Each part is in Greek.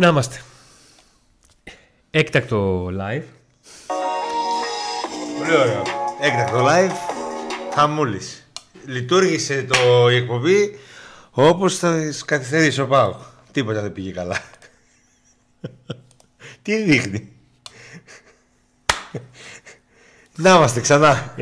Να είμαστε. Έκτακτο live. Πολύ ωραία. Έκτακτο live. Χαμούλης. Λειτουργήσε η εκπομπή όπως θα καθυστερήσει ο ΠΑΟΚ. Τίποτα δεν πήγε καλά. Τι δείχνει. Να είμαστε ξανά.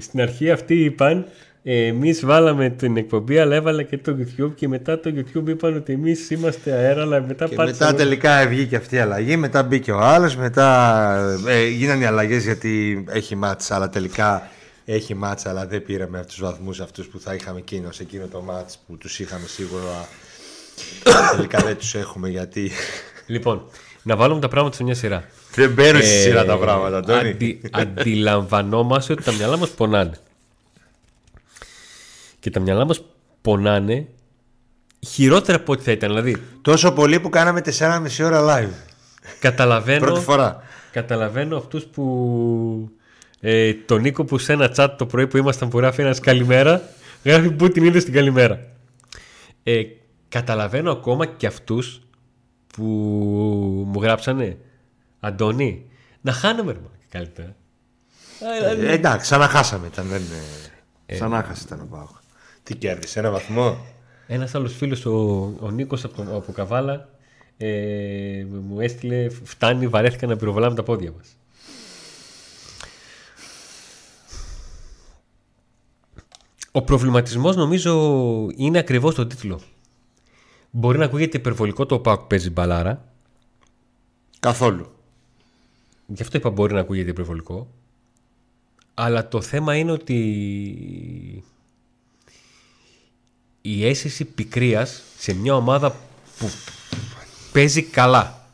Στην αρχή αυτοί είπαν εμείς βάλαμε την εκπομπή, αλλά έβαλα και το YouTube. Και μετά το YouTube είπαν ότι εμείς είμαστε αέρα, αλλά μετά και πάτησαν... Μετά τελικά βγήκε αυτή η αλλαγή. Μετά μπήκε ο άλλος. Μετά γίνανε οι αλλαγές γιατί έχει μάτς. Αλλά τελικά έχει μάτς, αλλά δεν πήραμε αυτούς τους βαθμούς αυτούς που θα είχαμε εκείνο σε εκείνο το μάτς που τους είχαμε σίγουρα. Τελικά δεν τους έχουμε γιατί. Λοιπόν, να βάλουμε τα πράγματα σε μια σειρά. Δεν μπαίνουν στη σειρά τα πράγματα, Τόνι. Αντιλαμβανόμαστε ότι τα μυαλά μας πονάνε. Και τα μυαλά μας πονάνε χειρότερα από ό,τι θα ήταν. Δηλαδή, τόσο πολύ που κάναμε 4,5 ώρα live. Καταλαβαίνω. Πρώτη φορά. Καταλαβαίνω αυτούς που. Τον Νίκο που σε ένα τσάτ το πρωί που ήμασταν που γράφει ένας καλημέρα, γράφει που την είδε στην καλημέρα. Καταλαβαίνω ακόμα και αυτούς που μου γράψανε Αντώνη, να χάνουμε καλύτερα. Εντάξει, σαν να χάσαμε ήταν. Σαν να χάσει ήταν ο Πάοκ. Τι κέρδισε, ένα βαθμό. Ένας άλλος φίλος, ο Νίκος από Καβάλα, μου έστειλε φτάνει, βαρέθηκα να πυροβολάμε τα πόδια μας. Ο προβληματισμός νομίζω είναι ακριβώς το τίτλο. Μπορεί να ακούγεται υπερβολικό το ΠΑΟΚ παίζει μπαλάρα. Καθόλου. Γι' αυτό είπα μπορεί να ακούγεται υπερβολικό. Αλλά το θέμα είναι ότι η αίσθηση πικρίας σε μια ομάδα που παίζει καλά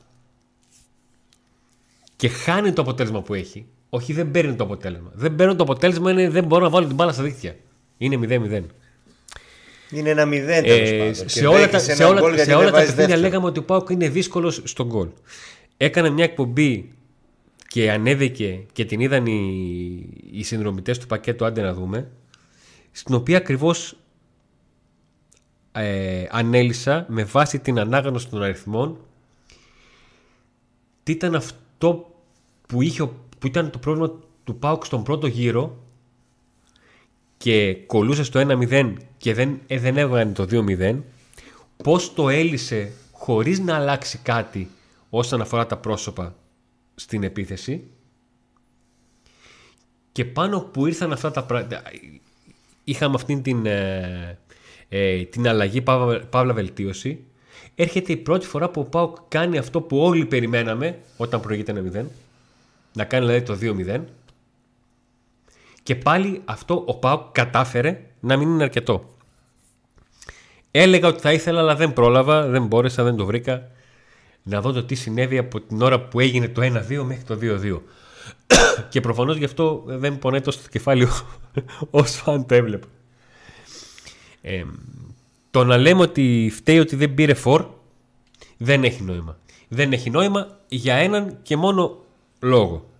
και χάνει το αποτέλεσμα που έχει. Όχι, δεν παίρνει το αποτέλεσμα. Δεν παίρνει το αποτέλεσμα, είναι δεν μπορώ να βάλω την μπάλα στα δίχτυα. Είναι 0-0. Είναι ένα 0 τέλος πάντων. Σε όλα τα παιχνίδια λέγαμε ότι ο ΠΑΟΚ είναι δύσκολος στον γκολ. Έκανε μια εκπομπή και ανέβηκε και την είδαν οι συνδρομητές του πακέτου. Άντε να δούμε. Στην οποία ακριβώς ανέλησα με βάση την ανάγνωση των αριθμών τι ήταν αυτό που ήταν το πρόβλημα του ΠΑΟΚ στον πρώτο γύρο. Και κολούσε στο 1-0 και δεν έβγανε το 2-0. Πώς το έλυσε χωρίς να αλλάξει κάτι όσον αφορά τα πρόσωπα στην επίθεση. Και πάνω που ήρθαν αυτά τα πράγματα, είχαμε αυτή την αλλαγή παύλα βελτίωση. Έρχεται η πρώτη φορά που ο ΠΑΟΚ κάνει αυτό που όλοι περιμέναμε όταν προηγείται ένα 0. Να κάνει δηλαδή το 2-0. Και πάλι αυτό ο ΠΑΟΚ κατάφερε να μην είναι αρκετό. Έλεγα ότι θα ήθελα, αλλά δεν πρόλαβα, δεν μπόρεσα, δεν το βρήκα. Να δω το τι συνέβη από την ώρα που έγινε το 1-2 μέχρι το 2-2. Και προφανώς γι' αυτό δεν πονέτω στο κεφάλι όσο αν το έβλεπα. Το να λέμε ότι φταίει ότι δεν πήρε φορ, δεν έχει νόημα. Δεν έχει νόημα για έναν και μόνο λόγο.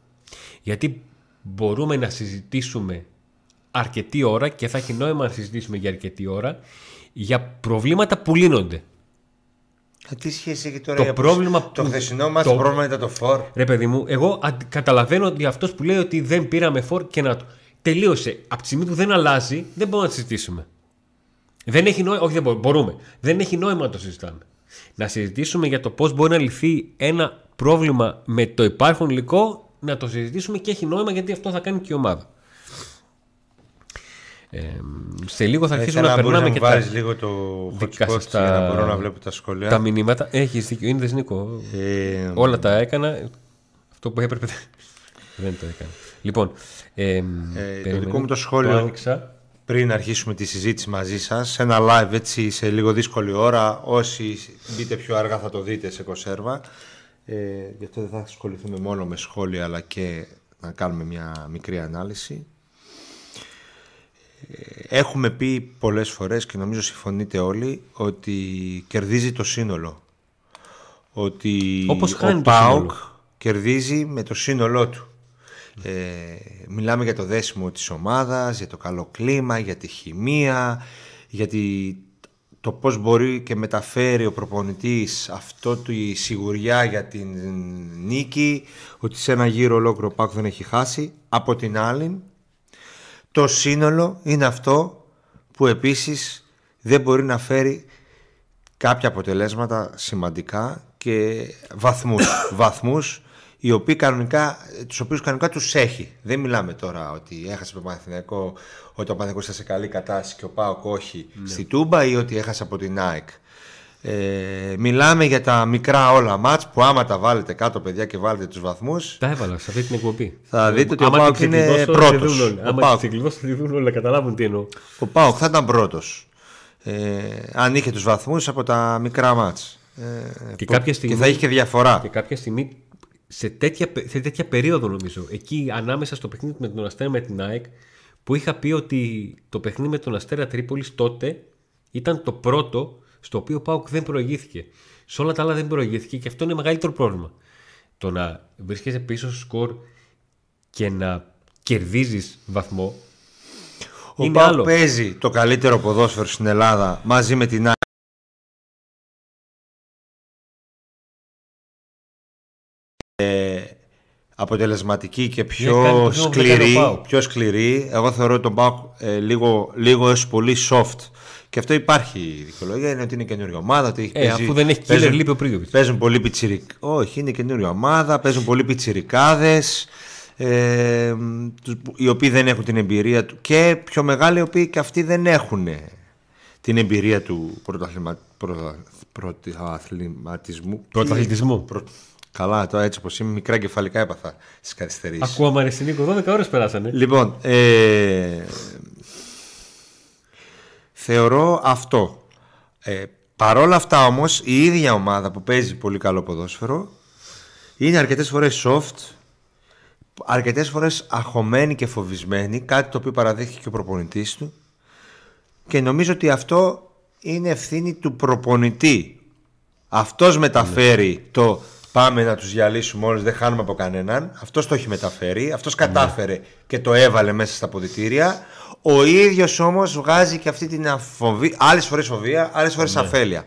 Γιατί μπορούμε να συζητήσουμε αρκετή ώρα και θα έχει νόημα να συζητήσουμε για αρκετή ώρα για προβλήματα που λύνονται. Τι σχέση έχει τώρα το χθεσινό μας πρόβλημα ήταν το φορ. Ρε παιδί μου, εγώ καταλαβαίνω ότι αυτός που λέει ότι δεν πήραμε φορ και να το. Τελείωσε. Από τη στιγμή που δεν αλλάζει, δεν μπορούμε να το συζητήσουμε. Δεν έχει νόημα. Όχι, δεν μπορούμε. Δεν έχει νόημα να το συζητάμε. Να συζητήσουμε για το πώς μπορεί να λυθεί ένα πρόβλημα με το υπάρχον υλικό. Να το συζητήσουμε και έχει νόημα γιατί αυτό θα κάνει και η ομάδα. Σε λίγο θα αρχίσουμε να περνάμε και τα λίγο το hotspot για να μπορώ να βλέπω τα σχόλια. Τα μηνύματα. Έχεις δίκιο, είδες Νίκο. Όλα τα έκανα. Αυτό που έπρεπε δεν το έκανα. Λοιπόν, το δικό μου το σχόλιο το πριν αρχίσουμε τη συζήτηση μαζί σας. Σε ένα live έτσι σε λίγο δύσκολη ώρα. Όσοι μπείτε πιο αργά θα το δείτε σε κονσέρβα. Γι' αυτό δεν θα ασχοληθούμε μόνο με σχόλια αλλά και να κάνουμε μια μικρή ανάλυση. Έχουμε πει πολλές φορές και νομίζω συμφωνείτε όλοι ότι κερδίζει το σύνολο. Ότι ο ΠΑΟΚ κερδίζει με το σύνολό του. Μιλάμε για το δέσιμο της ομάδας, για το καλό κλίμα, για τη χημεία, για το πώς μπορεί και μεταφέρει ο προπονητής αυτό τη σιγουριά για την νίκη, ότι σε ένα γύρο ολόκληρο ΠΑΟΚ δεν έχει χάσει. Από την άλλη, το σύνολο είναι αυτό που επίσης δεν μπορεί να φέρει κάποια αποτελέσματα σημαντικά και βαθμούς οι οποίοι κανονικά, τους οποίους κανονικά τους έχει. Δεν μιλάμε τώρα ότι έχασε από τον Παναθηναϊκό, ότι ο Παναθηναϊκός ήταν σε καλή κατάσταση και ο ΠΑΟΚ όχι, ναι, στη Τούμπα, ή ότι έχασε από την ΑΕΚ. Μιλάμε για τα μικρά όλα μάτς που άμα τα βάλετε κάτω, παιδιά, και βάλετε τους βαθμούς. Τα έβαλα σε αυτή την εκπομπή. Θα δείτε ότι ο ΠΑΟΚ είναι πρώτος. Άμα τους εγκλυβώσουν, θα δουν όλα, καταλάβουν τι εννοώ. Ο ΠΑΟΚ θα ήταν πρώτος αν είχε τους βαθμούς από τα μικρά μάτς. Και θα είχε και διαφορά. Και κάποια στιγμή, σε τέτοια περίοδο, νομίζω, εκεί ανάμεσα στο παιχνίδι με τον Αστέρα με την ΑΕΚ, που είχα πει ότι το παιχνίδι με τον Αστέρα Τρίπολης τότε ήταν το πρώτο στο οποίο ο ΠΑΟΚ δεν προηγήθηκε. Σε όλα τα άλλα δεν προηγήθηκε, και αυτό είναι μεγαλύτερο πρόβλημα. Το να βρίσκεσαι πίσω στο σκορ και να κερδίζεις βαθμό. Ο ΠΑΟΚ παίζει το καλύτερο ποδόσφαιρο στην Ελλάδα μαζί με την ΑΕΚ. Αποτελεσματική και πιο σκληρή. Εγώ θεωρώ τον ΠΑΟΚ λίγο έως πολύ soft. Και αυτό υπάρχει η δικαιολογία, είναι ότι είναι καινούργια ομάδα. Ότι παίζει, αφού δεν έχει κίνδυνο, λείπει ο Πρίγκοβιτς. Παίζουν πολύ πιτσιρικάδες. Όχι, είναι καινούργια ομάδα. Παίζουν πολύ πιτσιρικάδες. Οι οποίοι δεν έχουν την εμπειρία του. Και πιο μεγάλοι, οι οποίοι και αυτοί δεν έχουν την εμπειρία του πρωταθλητισμού. Καλά, τώρα έτσι όπως είμαι, μικρά κεφαλικά έπαθα στις καθυστερήσεις. Ακούω Μαρεσινίκο, 12 ώρες περάσανε. Λοιπόν, θεωρώ αυτό. Παρόλα αυτά όμως, η ίδια ομάδα που παίζει πολύ καλό ποδόσφαιρο είναι αρκετές φορές soft, αρκετές φορές αχωμένη και φοβισμένη, κάτι το οποίο παραδέχει και ο προπονητής του, και νομίζω ότι αυτό είναι ευθύνη του προπονητή. Αυτός μεταφέρει το... Πάμε να τους διαλύσουμε όλους, δεν χάνουμε από κανέναν. Αυτός το έχει μεταφέρει, αυτός κατάφερε και το έβαλε μέσα στα αποδυτήρια. Ο ίδιος όμως βγάζει και αυτή την αφοβία, άλλες φορές φοβία, άλλες φορές αφέλεια.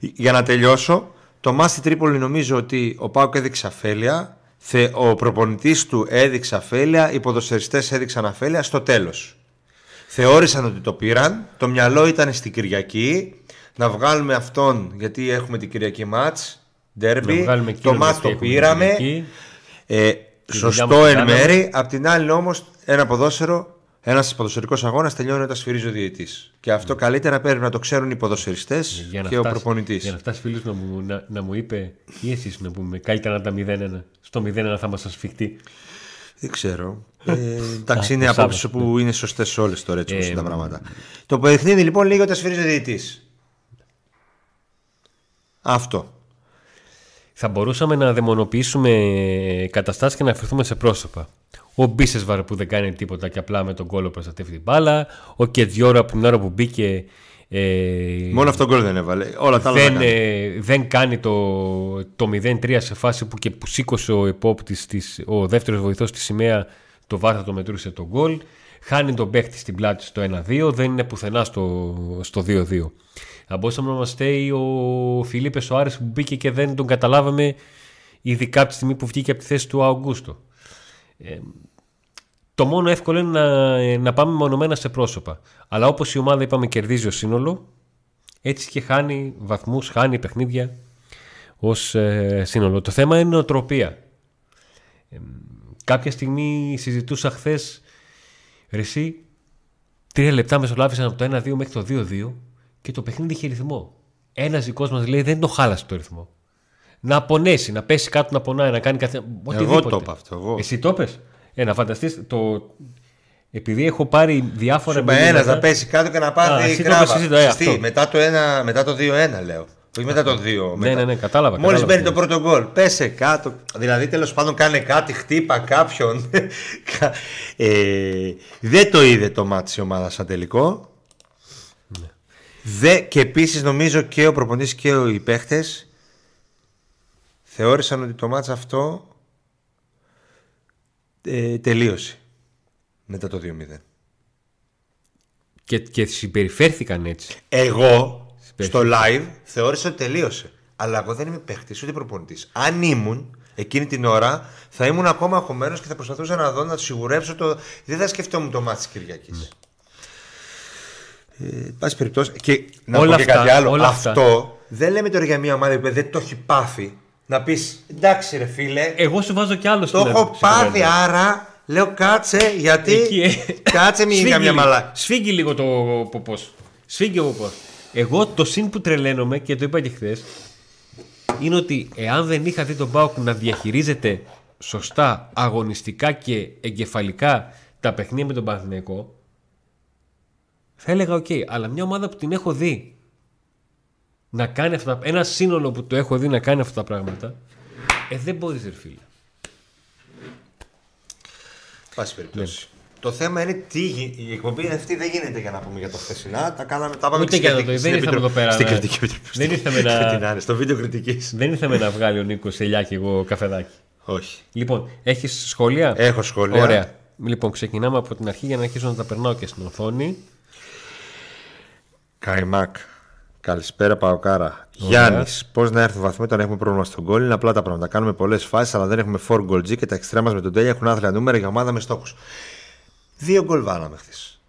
Για να τελειώσω, το μάτς στη Τρίπολη νομίζω ότι ο ΠΑΟΚ έδειξε αφέλεια, ο προπονητής του έδειξε αφέλεια, οι ποδοσφαιριστές έδειξαν αφέλεια στο τέλος. Θεώρησαν ότι το πήραν, το μυαλό ήταν στην Κυριακή, να βγάλουμε αυτόν γιατί έχουμε την Κυριακή μάτς. Derby, το μάτς το πήραμε, σωστό εν μέρη. Απ' την άλλη όμως, ένας ποδοσφαιρικός αγώνας τελειώνει όταν σφυρίζει ο διαιτητής. Και αυτό καλύτερα πρέπει να το ξέρουν οι ποδοσφαιριστές και ο προπονητής. Για να φτάσει φίλος να μου είπε, ή εσείς να πούμε, καλύτερα να τα 0-1. Στο 0-1 θα μας ασφιχτεί. Δεν ξέρω. Εντάξει, είναι απόψεις που είναι σωστές όλες τώρα, έτσι όπως είναι τα πράγματα. Το παιχνίδι λοιπόν λέγει όταν σφυρίζει ο διαιτητής. Αυτό. Θα μπορούσαμε να δαιμονοποιήσουμε καταστάσεις και να αφαιρθούμε σε πρόσωπα. Ο Μπίσεσβαρ που δεν κάνει τίποτα και απλά με τον κόλλο προστατεύει την μπάλα. Ο Κεντζιόρα που την ώρα που μπήκε. Μόνο αυτόν τον κόλλο δεν έβαλε. Όλα τα άλλα δεν κάνει το 0-3 σε φάση που σήκωσε ο επόπτης, ο δεύτερος βοηθός τη σημαία, το βάρ θα το μετρούσε τον γκολ. Χάνει τον παίχτη στην πλάτη στο 1-2. Δεν είναι πουθενά στο 2-2. Θα μπορούσαμε να μας στέει ο Φιλίππες ο Άρης που μπήκε και δεν τον καταλάβαμε, ειδικά από τη στιγμή που βγήκε από τη θέση του Αουγκούστο. Το μόνο εύκολο είναι να πάμε μονομένα σε πρόσωπα. Αλλά όπως η ομάδα, είπαμε, κερδίζει ο σύνολο, έτσι και χάνει βαθμούς, χάνει παιχνίδια ως σύνολο. Το θέμα είναι νοοτροπία. Κάποια στιγμή συζητούσα χθες, ρε εσύ, 3 λεπτά μεσολάβησαν από το 1-2 μέχρι το 2-2 και το παιχνίδι είχε ρυθμό. Ένας δικός μας λέει δεν το χάλασε το ρυθμό. Να απονέσει, να πέσει κάτω, να πονάει, να κάνει κάτι. Εγώ το είπα αυτό. Εσύ το είπες. Να φανταστείς το. Επειδή έχω πάρει διάφορα μηνύματα. Ένας να πέσει κάτω και να πάρει κράβα. Μετά το 2-1 λέω. Όχι μετά το 2. Ναι, κατάλαβα. Μόλις μπαίνει το πρώτο γκολ. Πέσε κάτω. Δηλαδή τέλος πάντων κάνε κάτι, χτύπα κάποιον. Δεν το είδε το μάτς η ομάδα σαν τελικό. Και επίσης νομίζω και ο προπονητής και οι παίχτες θεώρησαν ότι το μάτς αυτό τελείωσε μετά το 2-0. Και συμπεριφέρθηκαν έτσι. Εγώ στο live θεώρησα ότι τελείωσε. Αλλά εγώ δεν είμαι παίχτης ούτε προπονητής. Αν ήμουν εκείνη την ώρα, θα ήμουν ακόμα αγχωμένος και θα προσπαθούσα να δω, να σιγουρέψω το. Δεν θα σκεφτόμουν το μάτι της Κυριακής. Πάση περιπτώσει. Και να όλα πω και αυτά, κάτι άλλο. Αυτό δεν λέμε τώρα για μια ομάδα που δεν το έχει πάθει. Να πεις εντάξει, ρε φίλε. Εγώ σου βάζω κι άλλο στο μυαλό. Το έχω πάθει, άρα λέω κάτσε, γιατί. Κάτσε, μην γίνει καμιά μαλά. Σφίγγει λίγο το ποπός. Σφίγγει ο ποπός. Εγώ το συν που τρελαίνομαι και το είπα και χθες είναι ότι εάν δεν είχα δει τον ΠΑΟΚ να διαχειρίζεται σωστά αγωνιστικά και εγκεφαλικά τα παιχνίδια με τον Παναθηναϊκό, θα έλεγα οκ, αλλά μια ομάδα που την έχω δει να κάνει αυτά, ένα σύνολο που το έχω δει να κάνει αυτά τα πράγματα, δεν μπορείς, ρε φίλε. Πάση περιπτώσει. Το θέμα είναι τι η εκπομπή αυτή δεν γίνεται για να πούμε για το χθεσινά. Τα κάναμε, τα πάμε και δεν ήρθαμε εδώ πέρα. Στην κριτική επιτροπή. Στο βίντεο κριτική. Δεν ήρθαμε να βγάλει ο Νίκος Ελιά και εγώ καφεδάκι. Όχι. Λοιπόν, έχεις σχόλια? Έχω σχόλια. Ωραία. Λοιπόν, ξεκινάμε από την αρχή για να αρχίσω να τα περνάω και στην οθόνη. Καϊμάκ. Καλησπέρα, Παοκάρα. Γιάννης, πώς να έρθουν βαθμοί όταν έχουμε πρόβλημα στον γκολ? Είναι απλά τα πράγματα. Κάνουμε πολλές φάσεις, αλλά δεν έχουμε 4 goal G και τα εξτρά μας με τον Τέλια έχουν άθλια νούμερα για ομάδα με στόχους. 2 γκολ βάλαμε χθες.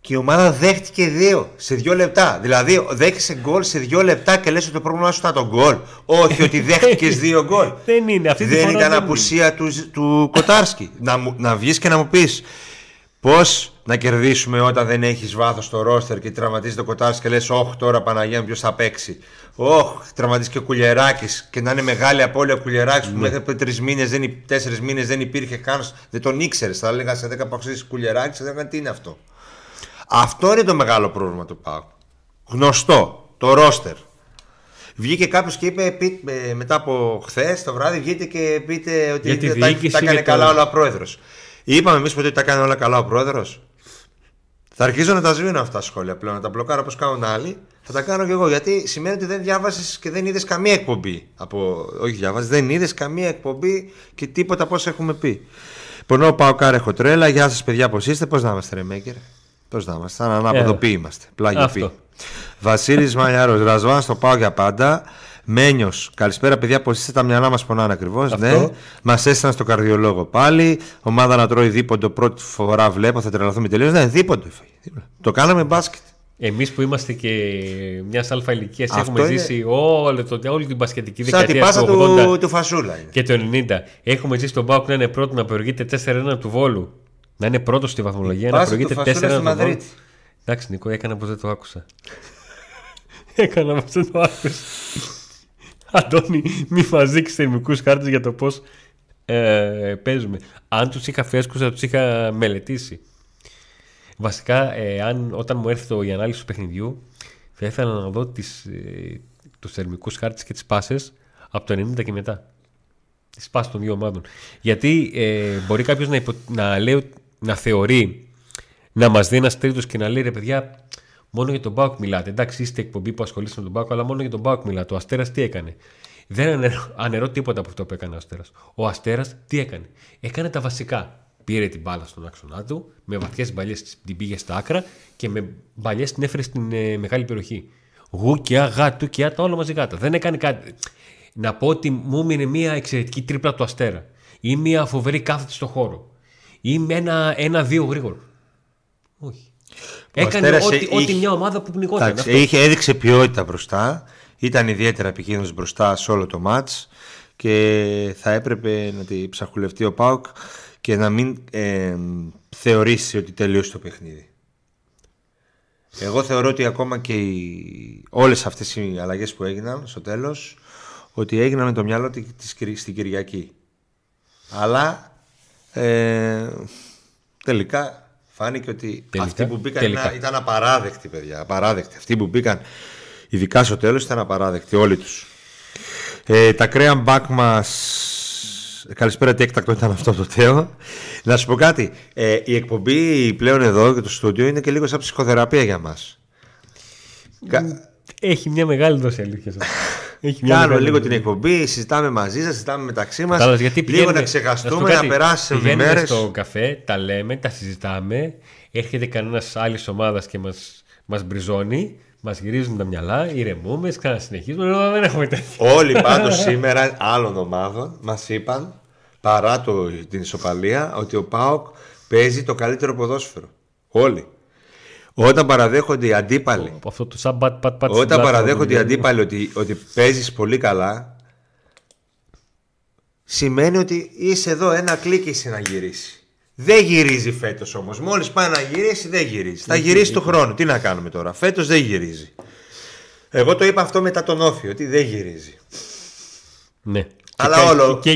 Και η ομάδα δέχτηκε 2 σε 2 λεπτά. Δηλαδή, δέχεσαι γκολ σε 2 λεπτά και λες ότι το πρόβλημά σου ήταν το γκολ. Όχι, ότι δέχτηκες 2 γκολ. Δεν είναι αυτή. Δεν ήταν δεν απουσία του Κοτάρσκι. Να βγεις και να μου πεις πώς να κερδίσουμε όταν δεν έχεις βάθος στο ρόστερ και τραυματίζει το Κοτάρσκι και λες, όχ, τώρα Παναγία μου, ποιος θα παίξει. Όχ, τραυματίζει και ο Κουλιεράκης και να είναι μεγάλη απώλεια ο Κουλιεράκης που μέχρι 4 μήνες δεν υπήρχε καν, δεν τον ήξερες. Θα έλεγα σε 10 παοξίδες Κουλιεράκης, θα έλεγα τι είναι αυτό. Αυτό είναι το μεγάλο πρόβλημα του ΠΑΟΚ. Γνωστό, το ρόστερ. Βγήκε κάποιος και είπε μετά από χθες το βράδυ, βγείτε και πείτε ότι τα έκανε καλά όλα ο πρόεδρος. Είπαμε εμείς ποτέ ότι τα κάνει όλα καλά ο πρόεδρος? Θα αρχίζω να τα σβήνω αυτά τα σχόλια πλέον, να τα μπλοκάρω όπως κάνουν άλλοι. Θα τα κάνω κι εγώ, γιατί σημαίνει ότι δεν διάβασες και δεν είδες καμία εκπομπή. Όχι, διάβασες, δεν είδες καμία εκπομπή και τίποτα πώς έχουμε πει. Πονώ, πάω κάρα, έχω τρέλα. Γεια σας, παιδιά, πώς είστε? Πώς να είμαστε, ρε Μέγκερ? Πώς να είμαστε, σαν ανάποδο ποιοι είμαστε. Πλάγιο ποιοι. Βασίλης Μανιάρος, Ρασβάν, στο πάω για πάντα. Μένιος, καλησπέρα παιδιά, πως είστε? Τα μυαλά μας πονάνε ακριβώς. Ναι. Μας έστειλαν στο καρδιολόγο πάλι. Ομάδα να τρώει δίποντο, πρώτη φορά βλέπω, θα τρελαθούμε τελείως. Ναι, δίποντο. Το κάναμε μπάσκετ. Εμείς που είμαστε και μιας αλφα ηλικίας έχουμε είναι... ζήσει όλη την μπασκετική δεκαετία. Σαν την πάσα του Φασούλα. Είναι. Και το 90. Έχουμε ζήσει τον ΠΑΟΚ να είναι πρώτο, να προηγείται 4-1 του Βόλου. Να είναι πρώτο στη βαθμολογία, να προηγείται 4-1 του Βόλου. Εντάξει, Νικό, έκανα πως δεν το άκουσα. Αντώνη, μη μας δείξεις θερμικούς χάρτες για το πώς παίζουμε. Αν τους είχα φρέσκους, θα τους είχα μελετήσει. Βασικά, όταν μου έρθει η ανάλυση του παιχνιδιού, θα ήθελα να δω τους θερμικούς χάρτες και τις πάσες από το 90 και μετά. Τις πάσες των δύο ομάδων. Γιατί μπορεί κάποιος να θεωρεί, να μας δει ένας τρίτος και να λέει, ρε παιδιά, μόνο για τον ΠΑΟΚ μιλάτε. Εντάξει, είστε εκπομπή που ασχολείστε με τον ΠΑΟΚ, αλλά μόνο για τον ΠΑΟΚ μιλάτε. Ο Αστέρας τι έκανε? Δεν ανερώ τίποτα από αυτό που έκανε ο Αστέρας. Ο Αστέρας τι έκανε? Έκανε τα βασικά. Πήρε την μπάλα στον άξονά του, με βαθιές μπαλιές την πήγε στα άκρα και με μπαλιές την έφερε στην μεγάλη περιοχή. Γουκιά, γάτου και τα όλα μαζί γάτα. Δεν έκανε κάτι. Να πω ότι μου μείνει μια εξαιρετική τρίπλα του Αστέρα ή μια φοβερή κάθετη στο χώρο ή ένα-δύο γρήγορο. Όχι. Έκανε ό,τι μια ομάδα που πνιγόταν. Έδειξε ποιότητα μπροστά. Ήταν ιδιαίτερα επικίνδυνος μπροστά σε όλο το μάτς και θα έπρεπε να τη ψαχουλευτεί ο ΠΑΟΚ και να μην θεωρήσει ότι τελείωσε το παιχνίδι. Εγώ θεωρώ ότι ακόμα και όλες αυτές οι αλλαγές που έγιναν στο τέλος, ότι έγιναν με το μυαλό στην Κυριακή. Αλλά τελικά φάνηκε ότι αυτοί που μπήκαν ήταν απαράδεκτοι, παιδιά. Απαράδεκτοι. Αυτοί που μπήκαν, ειδικά στο τέλος, ήταν απαράδεκτοι όλοι τους. Τα κρέα μπακ μας. Καλησπέρα, τι έκτακτο ήταν αυτό το τέο. Να σου πω κάτι. Η εκπομπή πλέον εδώ και το στούντιο είναι και λίγο σαν ψυχοθεραπεία για μας. Έχει μια μεγάλη δόση αλήθεια. Κάνω λίγο την εκπομπή, συζητάμε μαζί σας, συζητάμε μεταξύ μας. Λίγο να ξεχαστούμε, να περάσει μέρες. Βγαίνουμε στο καφέ, τα λέμε, τα συζητάμε. Έρχεται κανένας άλλης ομάδας και μας μπριζώνει. Μας γυρίζουν τα μυαλά, ηρεμούμε, ξανασυνεχίζουμε. Δεν έχουμε τέτοια. Όλοι πάντως σήμερα άλλων ομάδων μας είπαν, παρά την ισοπαλία, ότι ο ΠΑΟΚ παίζει το καλύτερο ποδόσφαιρο. Όλοι. Όταν παραδέχονται οι αντίπαλοι, ότι παίζεις πολύ καλά, σημαίνει ότι είσαι εδώ, ένα κλικ είσαι να γυρίσει. Δεν γυρίζει φέτος όμως. Μόλις πάει να γυρίσει, δεν γυρίζει. Θα γυρίσει του χρόνου. Τι να κάνουμε τώρα. Φέτος δεν γυρίζει. Εγώ το είπα αυτό μετά τον Όφη, ότι δεν γυρίζει. Ναι. Αλλά όλο. Και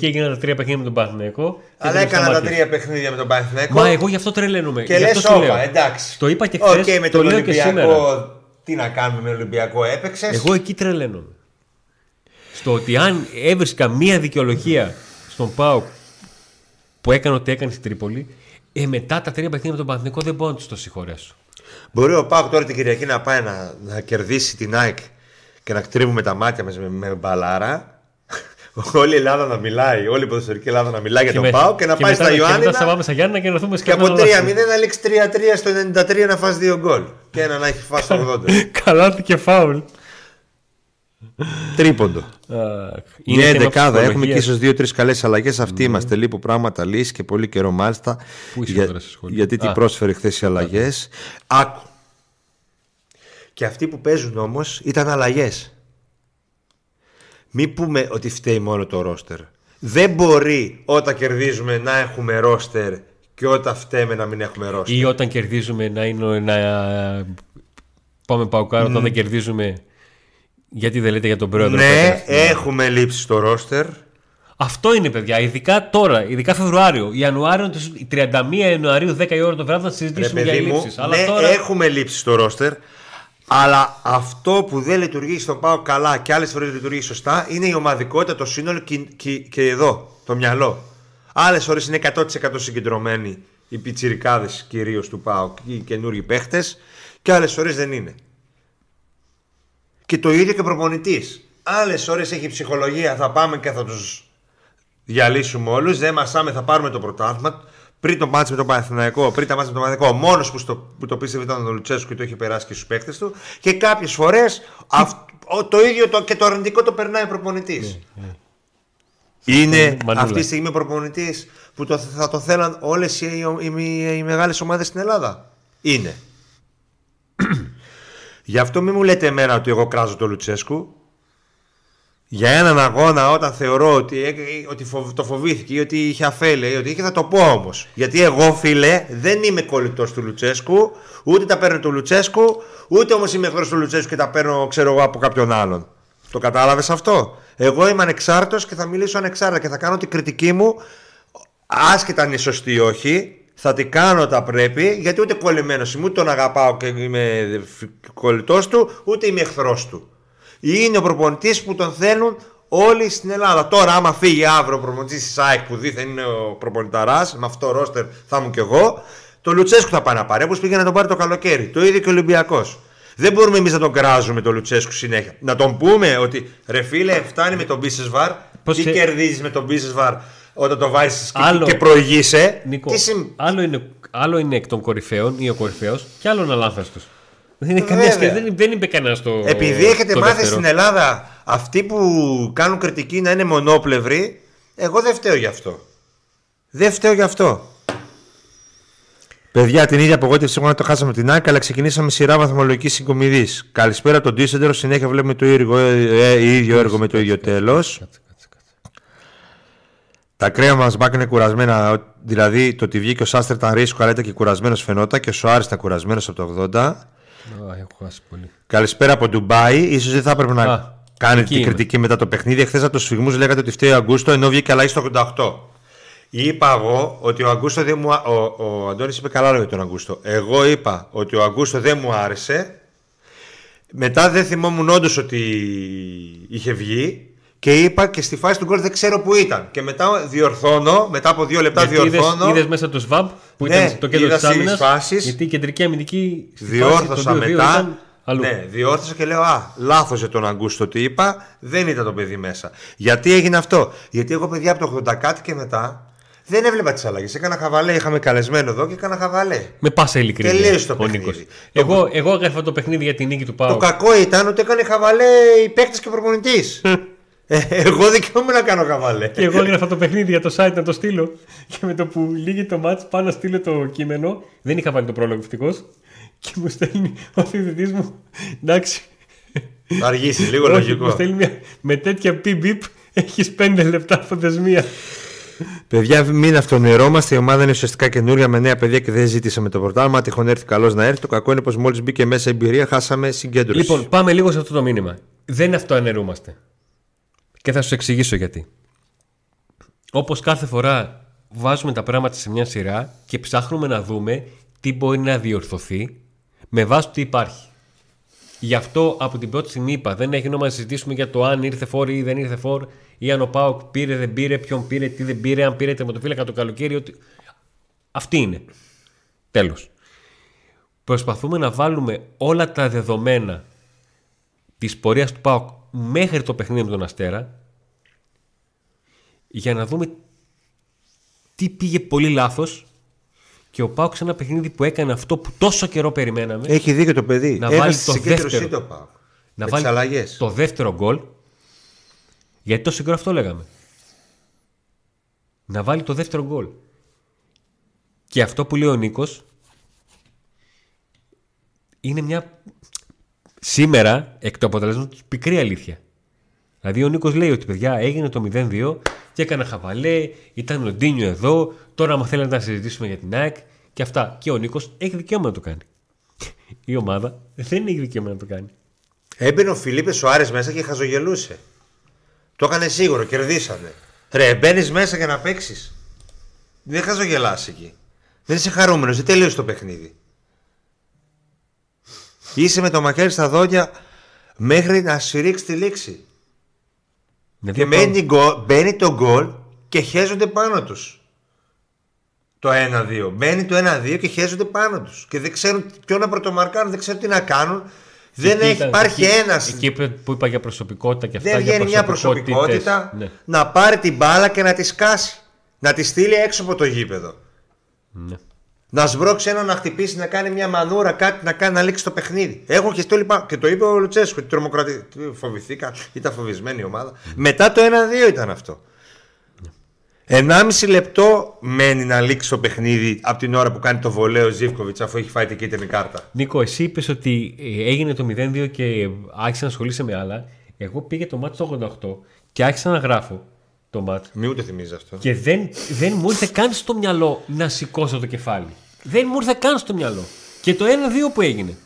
έγιναν τα τρία παιχνίδια με τον Παναθηναϊκό. Αλλά έκανα τα τρία παιχνίδια με τον Παναθηναϊκό. Μα εγώ γι' αυτό τρελαίνομαι. Και λες όπα, εντάξει. Το είπα και χθες. Okay, με τον Ολυμπιακό. Τι να κάνουμε με τον Ολυμπιακό, έπαιξες. Εγώ εκεί τρελαίνομαι. Στο ότι αν έβρισκα μία δικαιολογία στον ΠΑΟΚ που έκανε ό,τι έκανε στην Τρίπολη, μετά τα τρία παιχνίδια με τον Παναθηναϊκό δεν μπορώ να του το συγχωρέσω. Μπορεί ο ΠΑΟΚ τώρα την Κυριακή να πάει να κερδίσει την ΑΕΚ και να κτρίβουμε τα μάτια μας με μπαλάρα. Όλη η Ελλάδα να μιλάει, όλη η ποδοσφαιρική Ελλάδα να μιλάει για τον ΠΑΟΚ και να πάει στα Ιωάννινα. Και από 3-0 να λήξει 3-3 στο 93 να φας 2 γκολ. Και ένα να έχει φάσει στο 80. Καλάθι και φάουλ. Τρίποντο. Είναι εντεκάδα. Έχουμε και ίσως 2-3 καλές αλλαγές. Αυτοί είμαστε λίγο πράγματα λύση και πολύ καιρό μάλιστα. Γιατί τι πρόσφερε χθες οι αλλαγές. Άκου. Και αυτοί που παίζουν όμως ήταν αλλαγές. Μην πούμε ότι φταίει μόνο το ρόστερ. Δεν μπορεί όταν κερδίζουμε να έχουμε ρόστερ και όταν φταίμε να μην έχουμε ρόστερ. Ή όταν κερδίζουμε να πάμε παουκάρο, όταν δεν κερδίζουμε. Γιατί δεν λέτε για τον πρόεδρο? Ναι, έχουμε λείψει στο ρόστερ. Αυτό είναι, παιδιά, ειδικά τώρα, ειδικά Φεβρουάριο. Ιανουάριο, 31 Ιανουαρίου, 10 η ώρα το βράδυ, θα συζητήσουμε για λήψεις. Ναι, αλλά τώρα... έχουμε λείψει στο ρόστερ. Αλλά αυτό που δεν λειτουργεί στον ΠΑΟΚ καλά και άλλες φορές λειτουργεί σωστά είναι η ομαδικότητα, το σύνολο και εδώ, το μυαλό. Άλλες φορές είναι 100% συγκεντρωμένοι οι πιτσιρικάδες κυρίως του ΠΑΟΚ, οι καινούργοι παίχτες, και άλλες φορές δεν είναι. Και το ίδιο και προπονητής. Άλλες ώρες έχει ψυχολογία, θα πάμε και θα τους διαλύσουμε όλους, δεν μασάμε, θα πάρουμε το πρωτάθλημα. Πριν το μάτς με τον Παναθηναϊκό, ο μόνος που το πίστευε ήταν ο Λουτσέσκο και το είχε περάσει και στους παίκτες του. Και κάποιες φορές το ίδιο και το αρνητικό το περνάει ο προπονητής. Είναι αυτή τη στιγμή ο προπονητής που θα το θέλαν όλες οι μεγάλες ομάδες στην Ελλάδα. Είναι. Γι' αυτό μην μου λέτε εμένα ότι εγώ κράζω τον Λουτσέσκο. Για έναν αγώνα όταν θεωρώ ότι το φοβήθηκε ή ότι είχε αφέλεια ή ότι είχε, θα το πω όμως. Γιατί εγώ, φίλε, δεν είμαι κολλητός του Λουτσέσκου, ούτε τα παίρνω του Λουτσέσκου, ούτε όμως είμαι εχθρός του Λουτσέσκου και τα παίρνω, ξέρω εγώ, από κάποιον άλλον. Το κατάλαβες αυτό? Εγώ είμαι ανεξάρτητος και θα μιλήσω ανεξάρτητα και θα κάνω την κριτική μου, άσχετα αν είναι σωστή ή όχι. Θα την κάνω όταν πρέπει, γιατί ούτε κολλημένος είμαι, ούτε τον αγαπάω και είμαι κολλητός του, ούτε είμαι εχθρός του. Είναι ο προπονητής που τον θέλουν όλοι στην Ελλάδα. Τώρα, άμα φύγει αύριο ο προπονητής της ΑΕΚ που δίθεν είναι ο προπονηταράς, με αυτό ρόστερ θα ήμουν κι εγώ, το Λουτσέσκου θα πάει να πάρει. Όπως πήγε να τον πάρει το καλοκαίρι. Το ίδιο και ο Ολυμπιακός. Δεν μπορούμε εμείς να τον κράζουμε τον Λουτσέσκου συνέχεια. Να τον πούμε ότι ρε φίλε, φτάνει με τον Μπίσεσβαρ. Τι κερδίζεις με τον Μπίσεσβαρ όταν το βάζεις και προηγείσαι. Άλλο είναι εκ των κορυφαίων ή ο κορυφαίος και άλλο είναι αλάνθαστος. Δεν είπε κανένα το. Επειδή έχετε μάθει δεύτερο. Στην Ελλάδα αυτοί που κάνουν κριτική να είναι μονόπλευροι, εγώ δεν φταίω γι' αυτό. Δεν φταίω γι' αυτό. Παιδιά, την ίδια απογοήτευση έχουμε να το χάσαμε την ΑΕΚ, αλλά ξεκινήσαμε σειρά βαθμολογικής συγκομιδής. Καλησπέρα τον Ντίσεντερο, συνέχεια βλέπουμε το ίδιο έργο με το ίδιο τέλος. Τα ακραία μας μπακ είναι κουρασμένα, δηλαδή το ότι βγήκε ο Σάστερ ήταν ρίσκο, αλλά ήταν και κουρασμένος φαινόταν, και ο Σοάρης ήταν κουρασμένος από το 80. Πολύ. Καλησπέρα από Ντουμπάι. Ίσως δεν θα έπρεπε να κάνετε την κριτική μετά το παιχνίδι. Εχθές από τους σφυγμούς λέγατε ότι φταίει ο Αγκούστο, ενώ βγήκε αλλαγή στο 88. Είπα εγώ ότι ο Αγκούστο δεν μου. Ο Αντώνης είπε καλά λόγια τον Αγκούστο. Εγώ είπα ότι ο Αγκούστο δεν μου άρεσε. Μετά δεν θυμόμουν όντως ότι είχε βγει. Και είπα και στη φάση του γκολ δεν ξέρω που ήταν. Και μετά διορθώνω, μετά από 2 λεπτά γιατί διορθώνω. Είδες μέσα το ΣΒΑΜ που ήταν το κέντρο της άμυνας. Γιατί η κεντρική αμυντική στη διόρθωσα φάση, μετά. Ήταν αλλού. Ναι, διόρθωσα και λέω λάθωσε τον Αγκούστο ότι είπα, δεν ήταν το παιδί μέσα. Γιατί έγινε αυτό? Γιατί εγώ παιδιά από το 80 κάτι και μετά Δεν έβλεπα τις αλλαγές. Έκανα χαβαλέ. Είχαμε καλεσμένο εδώ και έκανα χαβαλέ. Με πάσα ειλικρίνεια. Τελείωσε το παιχνίδι. Εγώ έγραφα το παιχνίδι για την νίκη του ΠΑΟΚ. Το κακό ήταν ότι έκανε χαβαλέ οι παίκτες και ο προπονητής. Εγώ δικαιούμαι να κάνω χαβαλέ. Και εγώ έγραφα το παιχνίδι για το site να το στείλω. Και με το που λύγει το match, πάω να στείλω το κείμενο. Δεν είχα βάλει το πρόλογο ευτυχώς. Και μου στέλνει ο θηδητής μου. Εντάξει. Θα αργήσει λίγο λογικό. Μου στέλνει με τέτοια πιπ έχει 5 λεπτά φωτεσμία. Παιδιά, μην αυτονοιρώμαστε. Η ομάδα είναι ουσιαστικά καινούρια με νέα παιδιά και δεν ζήτησαμε το πρωτάθλημα. Τυχόν έρθει καλός να έρθει. Το κακό είναι πως μόλις μπήκε μέσα εμπειρία, χάσαμε συγκέντρωση. Λοιπόν, πάμε λίγο σε αυτό το μήνυμα. Δεν αυτοαναιρούμαστε. Και θα σας εξηγήσω γιατί. Όπως κάθε φορά βάζουμε τα πράγματα σε μια σειρά και ψάχνουμε να δούμε τι μπορεί να διορθωθεί με βάση τι υπάρχει. Γι' αυτό από την πρώτη στιγμή είπα: δεν έχει νόημα να συζητήσουμε για το αν ήρθε φόρ ή δεν ήρθε φόρ, ή αν ο ΠΑΟΚ πήρε, δεν πήρε, ποιον πήρε, τι δεν πήρε, αν πήρε τερματοφύλακα το καλοκαίρι. Ότι... αυτή είναι. Τέλος. Προσπαθούμε να βάλουμε όλα τα δεδομένα της πορείας του ΠΑΟΚ μέχρι το παιχνίδι με τον Αστέρα για να δούμε τι πήγε πολύ λάθος. Και ο ΠΑΟΚ σε ένα παιχνίδι που έκανε αυτό που τόσο καιρό περιμέναμε. Έχει δίκιο το παιδί. Να βάλει το δεύτερο, να βάλει το δεύτερο γκολ. Γιατί τόσο καιρό αυτό λέγαμε. Να βάλει το δεύτερο γκολ. Και αυτό που λέει ο Νίκος είναι μια σήμερα εκ του αποτελέσματος πικρή αλήθεια. Δηλαδή ο Νίκος λέει ότι παιδιά έγινε το 0-2 και έκανα χαβαλέ, ήταν ο Ντίνιο εδώ, τώρα άμα θέλετε να συζητήσουμε για την ΑΕΚ και αυτά. Και ο Νίκος έχει δικαίωμα να το κάνει. Η ομάδα δεν έχει δικαίωμα να το κάνει. Έμπαινε ο Φιλίππε Σοάρες μέσα και χαζογελούσε. Το έκανε σίγουρο, κερδίσανε. Ρε, μπαίνεις μέσα για να παίξεις. Δεν χαζογελάς εκεί. Δεν είσαι χαρούμενος, δεν τελείωσε το παιχνίδι. Είσαι με το μακέρι στα δόντια μέχρι να σφυρίξει τη λήξη. Και μπαίνει το γκολ και χέζονται πάνω τους. Το 1-2. Μπαίνει το 1-2 και χέζονται πάνω τους. Και δεν ξέρουν ποιο να πρωτομαρκάνουν, δεν ξέρουν τι να κάνουν. Δεν έχει, υπάρχει ένας. Εκεί που είπα για προσωπικότητα και αυτά. Δεν βγαίνει μια προσωπικότητα ναι. Να πάρει την μπάλα και να τη σκάσει. Να τη στείλει έξω από το γήπεδο. Ναι. Να σμπρώξει ένα, να χτυπήσει, να κάνει μια μανούρα, κάτι να κάνει, να λήξει το παιχνίδι. Έχουν χεστεί όλοι πάνω. Και το είπε ο Λουτσέσκο. Φοβηθήκα, ήταν φοβισμένη η ομάδα. Μετά το 1-2 ήταν αυτό. 1,5 λεπτό μένει να λήξει το παιχνίδι από την ώρα που κάνει το βολέο ο Ζίβκοβιτς, αφού έχει φάει την κίτρινη κάρτα. Νίκο, εσύ είπες ότι έγινε το 0-2 και άρχισα να ασχολείσαι με άλλα. Εγώ πήγε το μάτς το 88 και άρχισα να γράφω. Το μάτι. Μη ούτε θυμίζει αυτό. Και δεν μου ήρθε καν στο μυαλό να σηκώσω το κεφάλι. Δεν μου ήρθε καν στο μυαλό. Και το 1-2 που έγινε.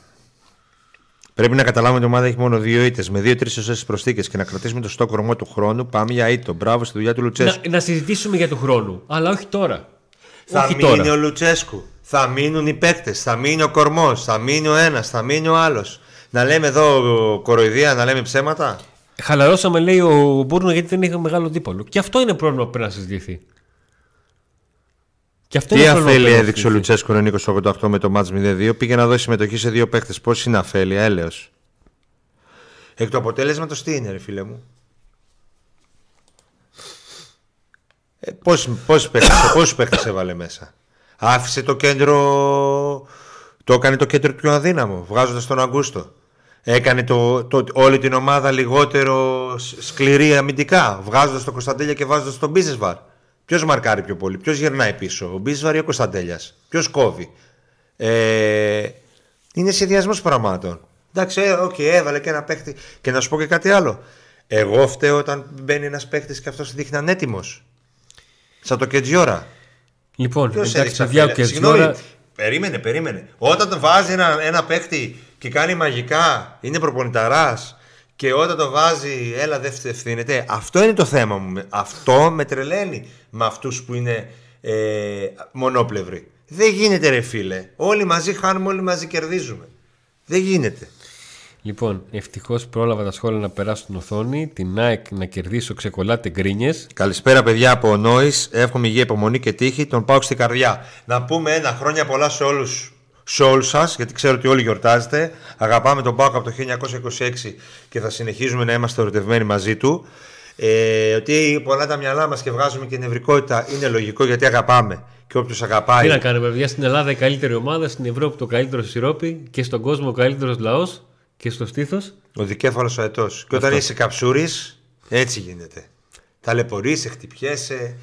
Πρέπει να καταλάβουμε ότι η ομάδα έχει μόνο 2 ήττες με 2-3 σωστές προσθήκες και να κρατήσουμε το στόχο κορμό του χρόνου. Πάμε για ήττο. Μπράβο στη δουλειά του Λουτσέσκου. Να συζητήσουμε για τον χρόνο, αλλά όχι τώρα. Θα όχι μείνει τώρα. Ο Λουτσέσκου. Θα μείνουν οι παίκτες. Θα μείνει ο κορμός. Θα μείνει ο ένας. Θα μείνει ο άλλος. Να λέμε εδώ κοροϊδία, να λέμε ψέματα. Χαλαρώσαμε, λέει ο Μπούρνο, γιατί δεν είχαμε μεγάλο αντίπαλο. Και αυτό είναι πρόβλημα που πρέπει να συζητηθεί. Τι αφέλεια έδειξε ο Λουτσέσκο ο 88 με το μάτς 0-2. Πήγε να δώσει συμμετοχή σε 2 παίχτες. Πώς είναι αφέλεια, έλεος. Εκ του αποτέλεσματος τι είναι, ρε φίλε μου. Πόσους παίχτες έβαλε μέσα. Άφησε το κέντρο. Το έκανε το κέντρο πιο αδύναμο, βγάζοντας τον Αγκούστο. Έκανε όλη την ομάδα λιγότερο σκληρή αμυντικά, βγάζοντας τον Κωνσταντέλια και βάζοντας τον Μπίσεσβαρ. Ποιος μαρκάρει πιο πολύ, ποιος γυρνάει πίσω, ο Μπίσεσβαρ ή ο Κωνσταντέλιας, ποιος κόβει. Είναι συνδυασμός πραγμάτων. Εντάξει, έβαλε και ένα παίχτη. Και να σου πω και κάτι άλλο. Εγώ φταίω όταν μπαίνει ένας παίχτης και αυτός δείχνει ανέτοιμος. Σαν το Κεντζιόρα. Λοιπόν, ποιος εντάξει, Κεντζιόρα. Περίμενε. Όταν βάζει ένα παίχτη και κάνει μαγικά, είναι προπονηταράς και όταν το βάζει, έλα δεν ευθύνεται. Αυτό είναι το θέμα μου. Αυτό με τρελαίνει με αυτούς που είναι μονόπλευροι. Δεν γίνεται ρε φίλε. Όλοι μαζί χάνουμε, όλοι μαζί κερδίζουμε. Δεν γίνεται. Λοιπόν, ευτυχώς πρόλαβα τα σχόλια να περάσουν την οθόνη. Την ΑΕΚ να κερδίσω, ξεκολλάτε γκρίνιες. Καλησπέρα, παιδιά από Νόης. Εύχομαι υγεία, υπομονή και τύχη. Τον πάω στη καρδιά. Να πούμε ένα χρόνια πολλά σε όλους. Σε όλους σας, γιατί ξέρω ότι όλοι γιορτάζετε. Αγαπάμε τον ΠΑΟΚ από το 1926 και θα συνεχίζουμε να είμαστε ερωτευμένοι μαζί του. Ότι πολλά τα μυαλά μας και βγάζουμε και νευρικότητα είναι λογικό γιατί αγαπάμε. Και όποιος αγαπάει. Τι να κάνουμε, παιδιά, στην Ελλάδα η καλύτερη ομάδα, στην Ευρώπη το καλύτερο σιρόπι και στον κόσμο ο καλύτερος λαός και στο στήθος. Ο δικέφαλος ο αετός. Και όταν είσαι καψούρης, έτσι γίνεται. Ταλαιπωρείσαι, χτυπιέσαι.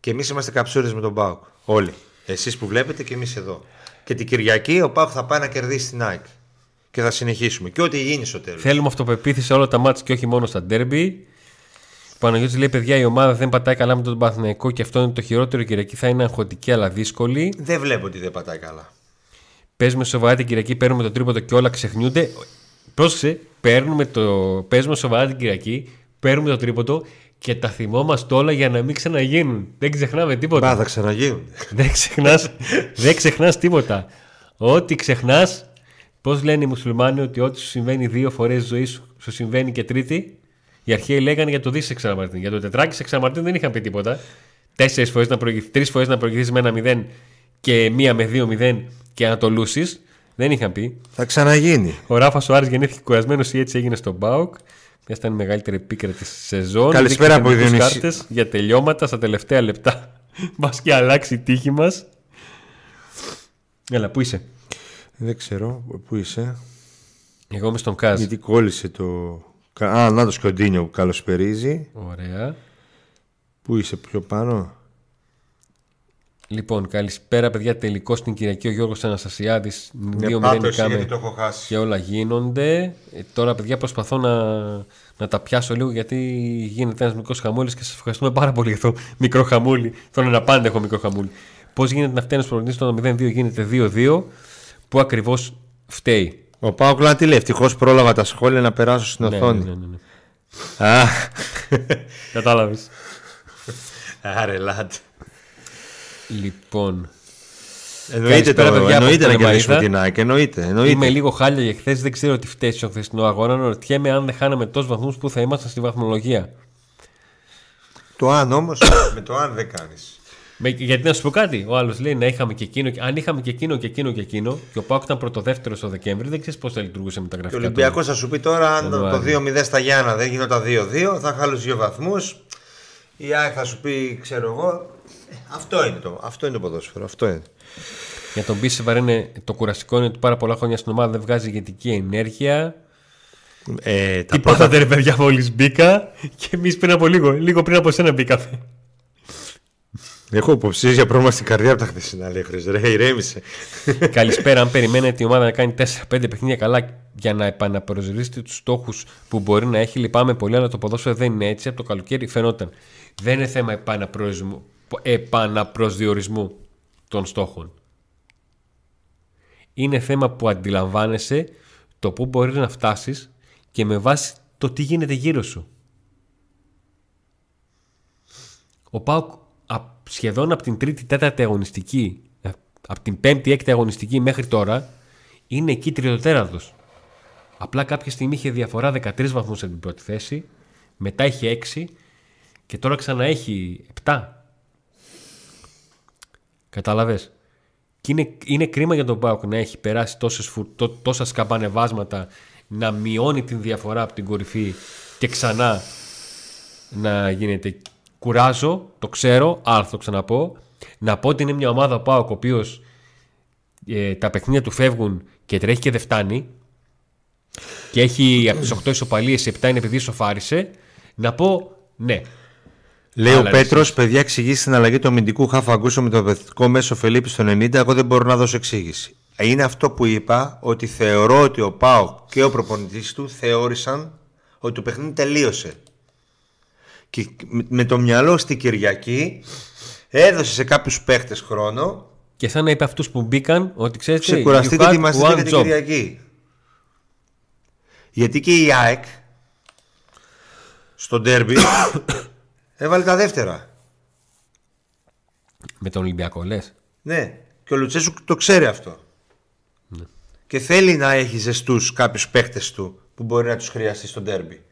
Και εμείς είμαστε καψούρες με τον ΠΑΟΚ. Όλοι. Εσείς που βλέπετε και εμείς εδώ. Και την Κυριακή ο ΠΑΟΚ θα πάει να κερδίσει την ΑΕΚ. Και θα συνεχίσουμε. Και ό,τι γίνει στο τέλος. Θέλουμε αυτοπεποίθηση σε όλα τα μάτς και όχι μόνο στα ντέρμπι. Ο Παναγιώτης λέει: παιδιά, η ομάδα δεν πατάει καλά με τον Παναθηναϊκό και αυτό είναι το χειρότερο. Η Κυριακή θα είναι αγχωτική αλλά δύσκολη. Δεν βλέπω ότι δεν πατάει καλά. Παίζουμε σοβαρά την Κυριακή, παίρνουμε το τρίποντο και όλα ξεχνιούνται. Πρόσεξε, παίζουμε σοβαρά την Κυριακή, παίρνουμε το τρίποντο και τα θυμόμαστε όλα για να μην ξαναγίνουν. Δεν ξεχνάμε τίποτα. Μα θα ξαναγίνουν. Δεν ξεχνάς τίποτα. Ό,τι ξεχνάς, πώς λένε οι μουσουλμάνοι ότι ό,τι σου συμβαίνει δύο φορές ζωή σου συμβαίνει και τρίτη. Οι αρχαίοι λέγανε για το δι σε ξαναμαρτίνη. Για το τετράκι σε ξαναμαρτίνη δεν είχαν πει τίποτα. 4 φορές να προηγηθεί, 3 φορές να προηγηθεί με 1-0 και 1-0 και να το λούσει. Δεν είχαν πει. Θα ξαναγίνει. Ο Ράφα ο Άρης γεννήθηκε κουρασμένο ή έτσι έγινε στον ΠΑΟΚ. Μια ήταν η μεγαλύτερη πίκρα τη σεζόν. Καλησπέρα από ιδρυμού κάρτε για τελειώματα στα τελευταία λεπτά. Μα και αλλάξει η τύχη μα. Έλα, πού είσαι. Δεν ξέρω, πού είσαι. Εγώ είμαι στον Κάζ. Γιατί κόλλησε το. Α, να το Σκοντίνιο που καλωσπερίζει. Ωραία. Πού είσαι πιο πάνω. Λοιπόν, καλησπέρα παιδιά. Τελικό στην Κυριακή ο Γιώργος Αναστασιάδης. 2-0 νικάμε και όλα γίνονται. Τώρα παιδιά προσπαθώ να τα πιάσω λίγο γιατί γίνεται ένας μικρός χαμούλης και σας ευχαριστούμε πάρα πολύ για το μικρό χαμούλη. Θέλω να πάντα έχω μικρό χαμούλη. Πώς γίνεται να φταίνει ένας προπονητής το 0-2 γίνεται 2-2. Πού ακριβώς φταίει. Ο Πάο Κλαντήλε, ευτυχώς πρόλαβα τα σχόλια να περάσω στην οθόνη. Ναι. Α, κατάλαβες. Άρε, λάτ. Λοιπόν. Εννοείται τώρα, παιδιά. Εννοείται να κερδίσουμε την ΑΕΚ. Είμαι λίγο χάλια για χθες. Δεν ξέρω τι φταίει στον χθεσινό αγώνα. Αναρωτιέμαι αν δεν χάναμε τόσους βαθμούς που θα ήμασταν στη βαθμολογία. Το αν όμως, με το αν δεν κάνεις. Γιατί να σου πω κάτι, ο άλλος λέει να είχαμε και εκείνο. Αν είχαμε και εκείνο και εκείνο και εκείνο, και ο ΠΑΟΚ ήταν πρωτοδεύτερο στο Δεκέμβρη, δεν ξέρεις πώς θα λειτουργούσε με τα γραφικά. Και ο Ολυμπιακός θα σου πει τώρα, αν το 2-0 στα Γιάννα δεν γινόταν 2-2, θα χάλωσε 2 βαθμούς. Η ΑΕΚ θα σου πει, ξέρω εγώ. Αυτό είναι το ποδόσφαιρο. Αυτό είναι. Για τον Μπίσεσβαρ το κουραστικό είναι ότι πάρα πολλά χρόνια στην ομάδα δεν βγάζει ηγετική ενέργεια. Τι πάθατε ρε παιδιά, μόλις μπήκα και εμείς πριν από λίγο πριν από σένα μπήκαμε. Έχω υποψίες για πρόβλημα στην καρδιά από τα χθεσινά, λέει ρε, ηρέμησε. Καλησπέρα. Αν περιμένετε η ομάδα να κάνει 4-5 παιχνίδια καλά για να επαναπροσδιορίσετε τους στόχους που μπορεί να έχει, λυπάμαι πολύ, αλλά το ποδόσφαιρο δεν είναι έτσι. Από το καλοκαίρι φαινόταν. Δεν είναι θέμα επαναπροσδιορισμού των στόχων. Είναι θέμα που αντιλαμβάνεσαι το πού μπορείς να φτάσεις και με βάση το τι γίνεται γύρω σου. Ο ΠΑΟΚ σχεδόν από την 3η-4η αγωνιστική, από την 5η-6η αγωνιστική μέχρι τώρα, είναι εκεί τριτοτέραδος. Απλά κάποια στιγμή είχε διαφορά 13 βαθμούς από την πρώτη θέση, μετά είχε 6 και τώρα ξανά έχει 7. Κατάλαβες. Και είναι κρίμα για τον ΠΑΟΚ να έχει περάσει τόσα σκαμπανεβάσματα, να μειώνει την διαφορά από την κορυφή και ξανά να γίνεται. Κουράζω, το ξέρω, αλλά θα το ξαναπώ. Να πω ότι είναι μια ομάδα ΠΑΟΚ ο οποίος τα παιχνίδια του φεύγουν και τρέχει και δεν φτάνει. Και έχει από τις 8 ισοπαλίες, 7 είναι επειδή ισοφάρισε. Να πω ναι. Λέει ο Πέτρος, παιδιά, εξηγήσει την αλλαγή του αμυντικού χαφαγκούσου με το επιθετικό μέσο Φελίπη στο 90. Εγώ δεν μπορώ να δώσω εξήγηση. Είναι αυτό που είπα, ότι θεωρώ ότι ο ΠΑΟΚ και ο προπονητής του θεώρησαν ότι το παιχνίδι τελείωσε. Και με το μυαλό στην Κυριακή έδωσε σε κάποιους παίχτες χρόνο. Και σαν να είπε αυτούς που μπήκαν ότι ξέρετε, ξεκουραστείτε, ετοιμαστείτε για την Κυριακή. Γιατί και η ΑΕΚ στο ντέρμπι έβαλε τα δεύτερα. Με τον Ολυμπιακό λες. Ναι, και ο Λουτσέσκου το ξέρει αυτό. Ναι. Και θέλει να έχει ζεστούς κάποιους παίχτες του που μπορεί να τους χρειαστεί στο ντέρμπι.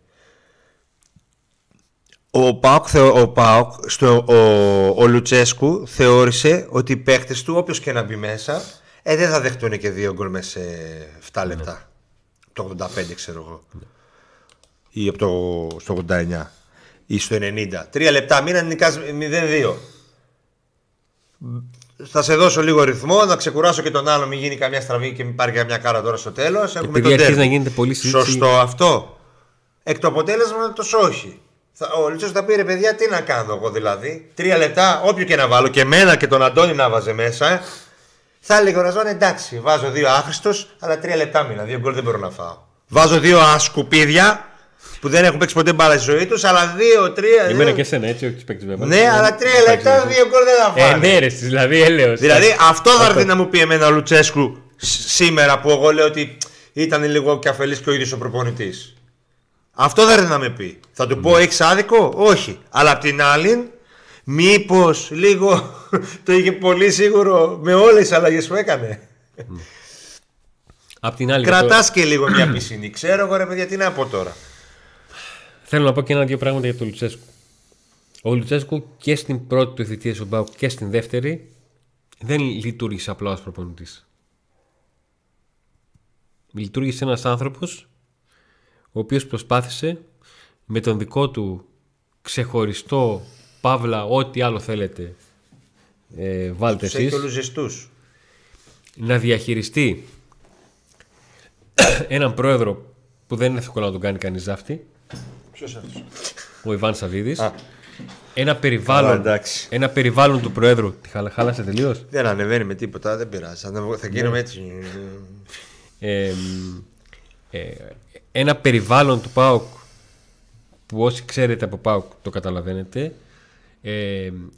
Ο Λουτσέσκου θεώρησε ότι οι παίκτες του, όποιος και να μπει μέσα, δεν θα δεχτούν και 2 γκολ μέσα σε 7 λεπτά. Ναι. Το 85 ξέρω εγώ. Ναι. Ή από το 89. στο 90. 3 λεπτά μήνα νικάς 0-2. Θα σε δώσω λίγο ρυθμό, να ξεκουράσω και τον άλλο, μην γίνει καμιά στραβή και μην πάρει καμιά κάρα τώρα στο τέλος. Επειδή αρχίζει να γίνεται πολύ σύντομα. Σωστό αυτό. Εκ το αποτέλεσμα το όχι. Ο Λουτσέσκος τα πήρε, παιδιά, τι να κάνω εγώ δηλαδή. 3 λεπτά, όποιο και να βάλω, και εμένα και τον Αντώνη να βάζε μέσα. Θα έλεγε ο Ραζόν, εντάξει, βάζω 2 άχρηστος, αλλά 3 λεπτά μήνα. 2 γκολ δεν μπορώ να φάω. Βάζω 2 ασκουπίδια που δεν έχουν παίξει ποτέ μπάλα στη ζωή τους, αλλά 2-3. Εμένα και εσένα έτσι, όχι τους παίξεις βέβαια. Ναι, αλλά 3 λεπτά, 2 γκολ δεν θα φάω. Ενέρεση, δηλαδή έλεος. Δηλαδή αυτό θα έρθει να μου πει εμένα ο Λουτσέσκου σήμερα που εγώ λέω ότι ήταν λίγο καφελής και ο ίδιος ο προπονητής. Αυτό θα έρθει να με πει. Θα του πω έχεις άδικο, όχι. Αλλά απ' την άλλη, μήπως λίγο το είχε πολύ σίγουρο με όλες τις αλλαγές που έκανε. Απ' την άλλη, κρατάς και λίγο μια πισίνη. Ξέρω εγώ ρε παιδιά τι να πω τώρα. Θέλω να πω και ένα-δύο πράγματα για τον Λουτσέσκου. Ο Λουτσέσκου και στην πρώτη του θητεία στον ΠΑΟΚ και στην δεύτερη δεν λειτουργήσε απλά ως προπονητής. Λειτουργήσε ένας άνθρωπος ο οποίος προσπάθησε με τον δικό του ξεχωριστό, παύλα, ό,τι άλλο θέλετε βάλτε εσείς, να διαχειριστεί έναν πρόεδρο που δεν είναι εύκολο να τον κάνει κανείς ζάφτη. Ποιος αυτός? Ο Ιβάν Σαββίδης. Ένα περιβάλλον του πρόεδρου. Τη χάλασε τελείως. Δεν ανεβαίνει με τίποτα, δεν πειράζει. Θα γίνουμε έτσι. Ένα περιβάλλον του ΠΑΟΚ που όσοι ξέρετε από ΠΑΟΚ το καταλαβαίνετε,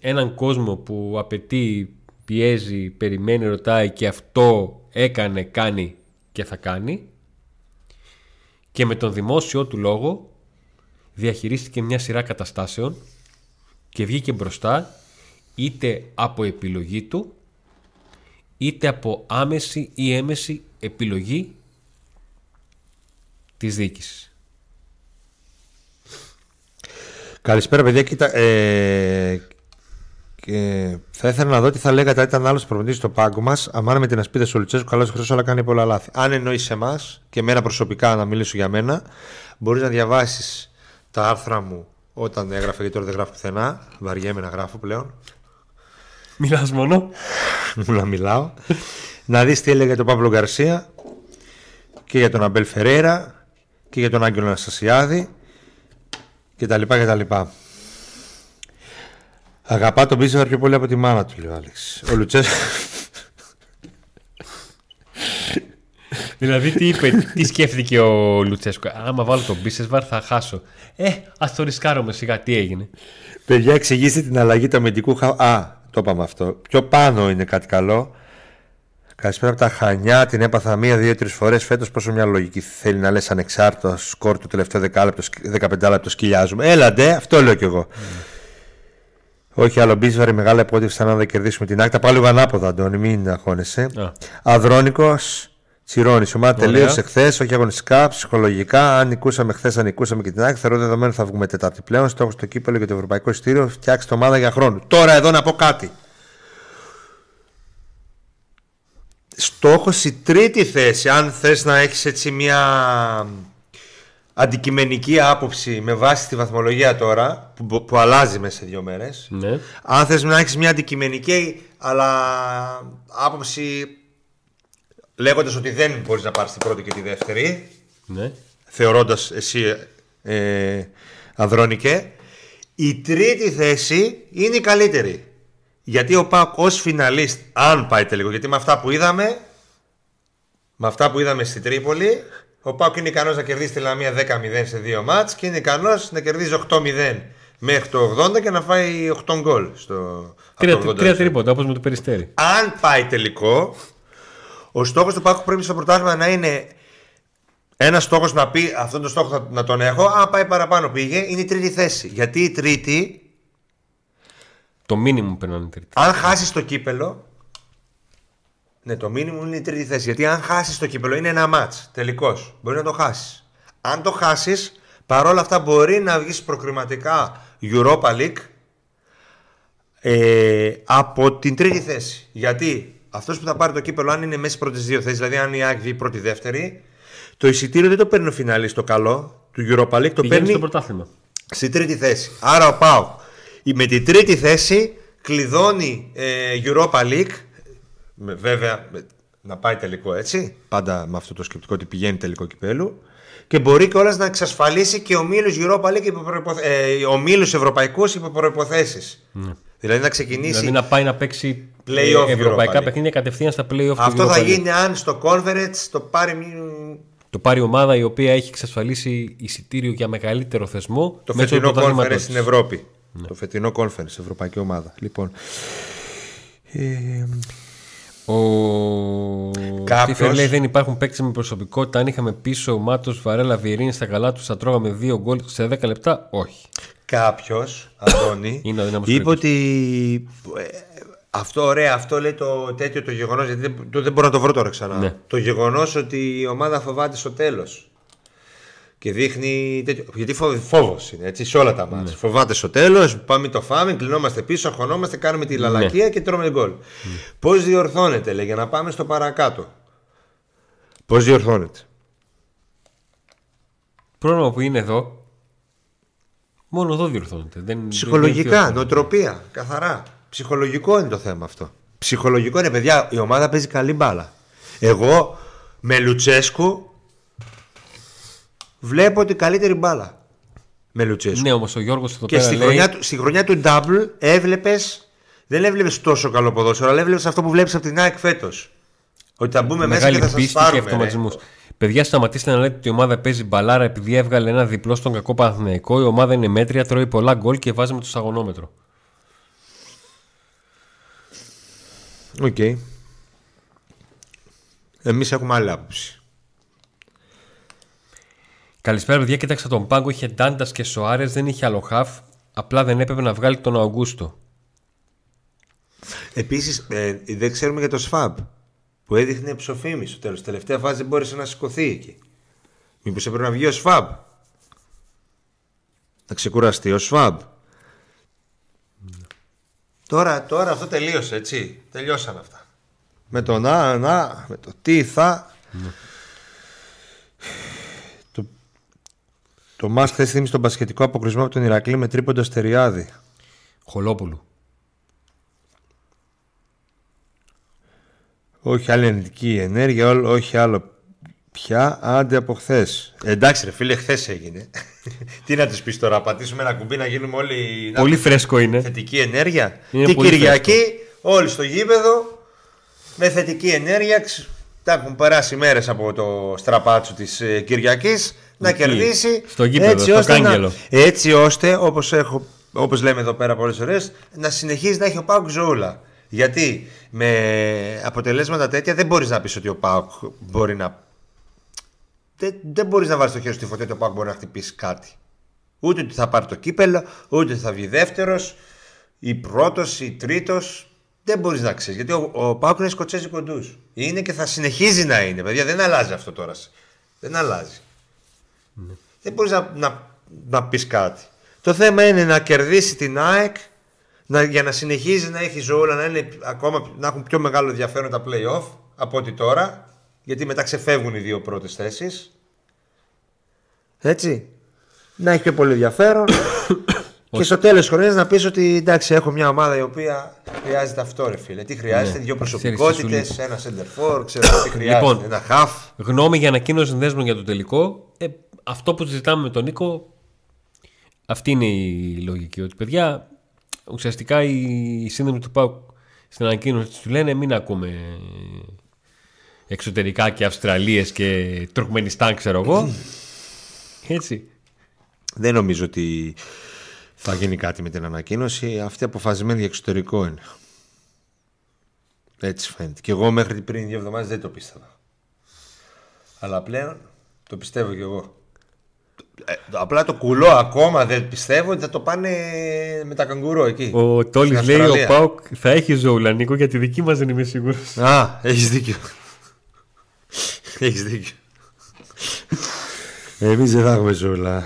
έναν κόσμο που απαιτεί, πιέζει, περιμένει, ρωτάει και αυτό έκανε, κάνει και θα κάνει, και με τον δημόσιο του λόγο διαχειρίστηκε μια σειρά καταστάσεων και βγήκε μπροστά είτε από επιλογή του είτε από άμεση ή έμεση επιλογή της διοίκησης. Καλησπέρα παιδιά, κοίτα, θα ήθελα να δω τι θα λέγατε αν ήταν άλλος προπονητής στο πάγκο μας. Αμάνα με την ασπίδα στο Λουτσέσκου, καλός χρυσός, αλλά κάνει πολλά λάθη. Αν εννοείς εμάς και εμένα προσωπικά, να μιλήσω για μένα, μπορείς να διαβάσεις τα άρθρα μου όταν έγραφα, γιατί τώρα δεν γράφω πουθενά. Βαριέμαι να γράφω πλέον. Μιλάς μόνο. Μου να μιλάω. Να δεις τι έλεγε για τον Παύλο Γκαρσία και για τον Αμπέλ Φερέρα και για τον Άγγελο Αναστασιάδη και τα λοιπά και τα λοιπά. Αγαπά τον Μπίσεσβαρ πιο πολύ από τη μάνα του, λέει ο Άλεξ. Ο Λουτσέσκου. Δηλαδή τι είπε, τι σκέφτηκε ο Λουτσέσκου? Άμα βάλω τον Μπίσεσβαρ θα χάσω. Ας το ρισκάρουμε σιγά, τι έγινε. Παιδιά, εξηγήστε την αλλαγή του αμυντικού το είπαμε αυτό. Πιο πάνω είναι κάτι καλό. Καλησπέρα από τα Χανιά. Την έπαθα 1-2-3 φορές φέτος. Πόσο μια λογική θέλει να λες ανεξάρτητο σκορ του τελευταίο 15 λεπτό σκυλιάζουμε. Έλαντε, αυτό λέω κι εγώ. Όχι άλλο Μπίσεσβαρ, μεγάλα υπότευξη σαν να δεν κερδίσουμε την άκτα. Πάλι λίγο ανάποδα, Αντώνη, μην αγχώνεσαι. Αδρόνικος Τσιρώνης. Ομάδα τελείωσε χθες, όχι αγωνιστικά, ψυχολογικά. Αν νικούσαμε χθες, αν νικούσαμε και την άκτα, θεωρώ δεδομένο θα βγούμε τετάρτη πλέον. Στόχος στο κύπελλο και το ευρωπαϊκό εισιτήριο. Φτιάξτε ομάδα για χρόνο. Τώρα εδώ να πω κάτι. Στόχος η τρίτη θέση, αν θες να έχεις έτσι μια αντικειμενική άποψη με βάση τη βαθμολογία τώρα που αλλάζει μέσα σε 2 μέρες. Ναι. Αν θες να έχεις μια αντικειμενική αλλά άποψη λέγοντας ότι δεν μπορείς να πάρεις την πρώτη και τη δεύτερη, ναι, θεωρώντας εσύ Ανδρώνικε, η τρίτη θέση είναι η καλύτερη. Γιατί ο ΠΑΟΚ ως φιναλίστ, αν πάει τελικό, γιατί με αυτά που είδαμε στην Τρίπολη, ο ΠΑΟΚ είναι ικανός να κερδίσει τη Λαμία 10-0 σε 2 μάτς και είναι ικανός να κερδίζει 8-0 μέχρι το 80 και να φάει 8 γκολ στο 3 τρίποτα, όπως με το Περιστέρι. Αν πάει τελικό, ο στόχος του ΠΑΟΚ πρέπει στο πρωτάθλημα να είναι ένας στόχος, να πει αυτόν τον στόχο να τον έχω. Αν πάει παραπάνω πήγε, είναι η τρίτη θέση. Γιατί η τρίτη, το μήνυμο περνάνε τρίτη. Αν χάσεις το κύπελο. Ναι, το μήνυμο είναι η τρίτη θέση. Γιατί αν χάσεις το κύπελο, είναι ένα μάτς. Τελικός. Μπορεί να το χάσεις. Αν το χάσεις, παρόλα αυτά μπορεί να βγεις προκριματικά Europa League από την τρίτη θέση. Γιατί αυτός που θα πάρει το κύπελο, αν είναι μέσα στις πρώτες 2 θέσεις, δηλαδή αν η ΑΕΚ βγει πρώτη-δεύτερη, το εισιτήριο δεν το παίρνει ο φιναλίστ το καλό του Europa League. Το παίρνει στο πρωτάθλημα. Στη τρίτη θέση. Άρα ο ΠΑΟΚ με την τρίτη θέση κλειδώνει Europa League. Βέβαια να πάει τελικό, έτσι. Πάντα με αυτό το σκεπτικό ότι πηγαίνει τελικό κυπέλου. Και μπορεί κιόλας να εξασφαλίσει και ομίλους Europa League και ομίλους ευρωπαϊκούς υπό προϋποθέσεις. Ναι. Δηλαδή να ξεκινήσει. Δηλαδή να πάει να παίξει ευρωπαϊκά παιχνίδια κατευθείαν στα play-off. Αυτό θα γίνει αν στο Conference το πάρει. Το πάρει η ομάδα η οποία έχει εξασφαλίσει εισιτήριο για μεγαλύτερο θεσμό. Το φετινό Conference στην Ευρώπη. Ναι. Το φετινό Conference, ευρωπαϊκή ομάδα. Λοιπόν. Κάποιος λέει δεν υπάρχουν παίκτες με προσωπικότητα. Αν είχαμε πίσω Μάτος, Βαρέλα, Βιερίνη στα καλά τους, θα τρώγαμε 2 γκολ σε 10 λεπτά. Όχι. Κάποιος, Αντώνη, είπε ότι αυτό ωραία, αυτό λέει το τέτοιο το γεγονός. Γιατί δεν μπορώ να το βρω τώρα ξανά. Ναι. Το γεγονός ότι η ομάδα φοβάται στο τέλος. Και δείχνει τέτοιο, γιατί φόβος είναι έτσι, σε όλα τα μάτς. Ναι. Φοβάται στο τέλος, πάμε το φάμε, κλεινόμαστε πίσω, αγχωνόμαστε, κάνουμε τη λαλακία, ναι, και τρώμε γκολ. Ναι. Πώς διορθώνεται, λέει, για να πάμε στο παρακάτω. Πώς διορθώνεται. Πρόβλημα που είναι εδώ, μόνο εδώ διορθώνεται. Δεν, ψυχολογικά, δεν νοοτροπία, καθαρά. Ψυχολογικό είναι το θέμα αυτό. Ψυχολογικό είναι, παιδιά, η ομάδα παίζει καλή μπάλα. Εγώ με Λουτσέσκου βλέπω ότι καλύτερη μπάλα με Λουτσέσκου. Ναι, όμως ο Γιώργος εδώ και πέρα λέει... στη χρονιά του double έβλεπες, δεν έβλεπες τόσο καλό ποδόσφαιρο, αλλά έβλεπες αυτό που βλέπεις από την ΑΕΚ φέτος. Ότι θα μπούμε μεγάλη μέσα και θα σας πάρουμε. Μεγάλη πίστη και αυτοματισμούς. Παιδιά, σταματήστε να λέτε ότι η ομάδα παίζει μπαλάρα επειδή έβγαλε ένα διπλό στον κακό Παναθηναϊκό. Η ομάδα είναι μέτρια, τρώει πολλά γκολ και βάζει με το σταγονόμετρο. Οκ. Okay. Εμείς έχουμε άλλη άποψη. Καλησπέρα, παιδιά. Κοίταξα τον πάγκο. Είχε Ντάντα και Σοάρες. Δεν είχε άλλο χαφ. Απλά δεν έπρεπε να βγάλει τον Αουγκούστο. Επίσης, δεν ξέρουμε για το ΣΦΑΠ που έδειχνε ψοφήμι στο τέλος. Τελευταία φάση δεν μπόρεσε να σηκωθεί εκεί. Μήπως έπρεπε να βγει ο ΣΦΑΠ. Να ξεκουραστεί ο ΣΦΑΠ. Τώρα αυτό τελείωσε, έτσι. Τελειώσαν αυτά. Με το να, με το τι θα. Το Μάς χθες θύμισε τον μπασκετικό αποκλεισμό από τον Ηρακλή με τρίποντο Αστεριάδη. Χολόπουλου. Όχι άλλη ενεργητική ενέργεια, όχι άλλο πια, άντε από χθες. Εντάξει ρε φίλε, χθες έγινε. Τι να τους πεις τώρα, πατήσουμε ένα κουμπί να γίνουμε όλοι... Πολύ φρέσκο είναι. Θετική ενέργεια. Είναι την Κυριακή, φρέσκο. Όλοι στο γήπεδο, με θετική ενέργεια. Τα έχουν περάσει μέρες από το στραπάτσο της Κυριακής. Να κερδίσει στο γήπεδο, έτσι, ώστε έτσι ώστε, όπως λέμε εδώ πέρα πολλές φορές, να συνεχίζει να έχει ο ΠΑΟΚ ζωούλα. Γιατί με αποτελέσματα τέτοια δεν μπορείς να πεις ότι ο ΠΑΟΚ μπορεί να... Δεν μπορείς να βάλεις το χέρι στη φωτιά ότι ο ΠΑΟΚ μπορεί να χτυπήσει κάτι. Ούτε ότι θα πάρει το κύπελο, ούτε θα βγει δεύτερος ή πρώτος ή τρίτος. Δεν μπορείς να ξέρεις. Γιατί ο ΠΑΟΚ είναι Σκοτσέζι κοντούς. Είναι και θα συνεχίζει να είναι. Παιδιά, δεν αλλάζει αυτό τώρα. Δεν αλλάζει. Ναι. Δεν μπορείς να πεις κάτι. Το θέμα είναι να κερδίσει την ΑΕΚ για να συνεχίζει να έχει ζωούλα, να έχουν πιο μεγάλο ενδιαφέρον τα play-off από ό,τι τώρα. Γιατί μετά ξεφεύγουν οι δύο πρώτες θέσεις. Έτσι. Να έχει πιο πολύ ενδιαφέρον. Και στο τέλος της χρονιάς να πεις ότι εντάξει, έχω μια ομάδα η οποία χρειάζεται αυτό, ρε φίλε. Τι χρειάζεται, ναι, δύο προσωπικότητες, ένα σεντερφόρ, ξέρω τι χρειάζεται, λοιπόν, ένα χαφ. Γνώμη για ανακοίνωση συνδέσμων για το τελικό. Αυτό που συζητάμε με τον Νίκο, αυτή είναι η λογική. Ότι παιδιά, ουσιαστικά οι σύνδεσμοι του ΠΑΟΚ στην ανακοίνωση του λένε μην ακούμε εξωτερικά και Αυστραλίες και Τουρκμενιστάν, ξέρω εγώ. Έτσι. Δεν νομίζω ότι θα γίνει κάτι με την ανακοίνωση. Αυτή αποφασισμένη για εξωτερικό είναι. Έτσι φαίνεται. Και εγώ μέχρι πριν 2 εβδομάδες δεν το πίστευα. Αλλά πλέον το πιστεύω κι εγώ. Απλά το κουλό ακόμα δεν πιστεύω ότι θα το πάνε με τα καγκουρό εκεί. Ο Τόλης λέει ο ΠΑΟΚ θα έχει ζωούλα, Νίκο, για τη δική μας δεν είμαι σίγουρος. Α, έχεις δίκιο. Έχεις δίκιο. Εμείς δεν θα έχουμε ζωούλα.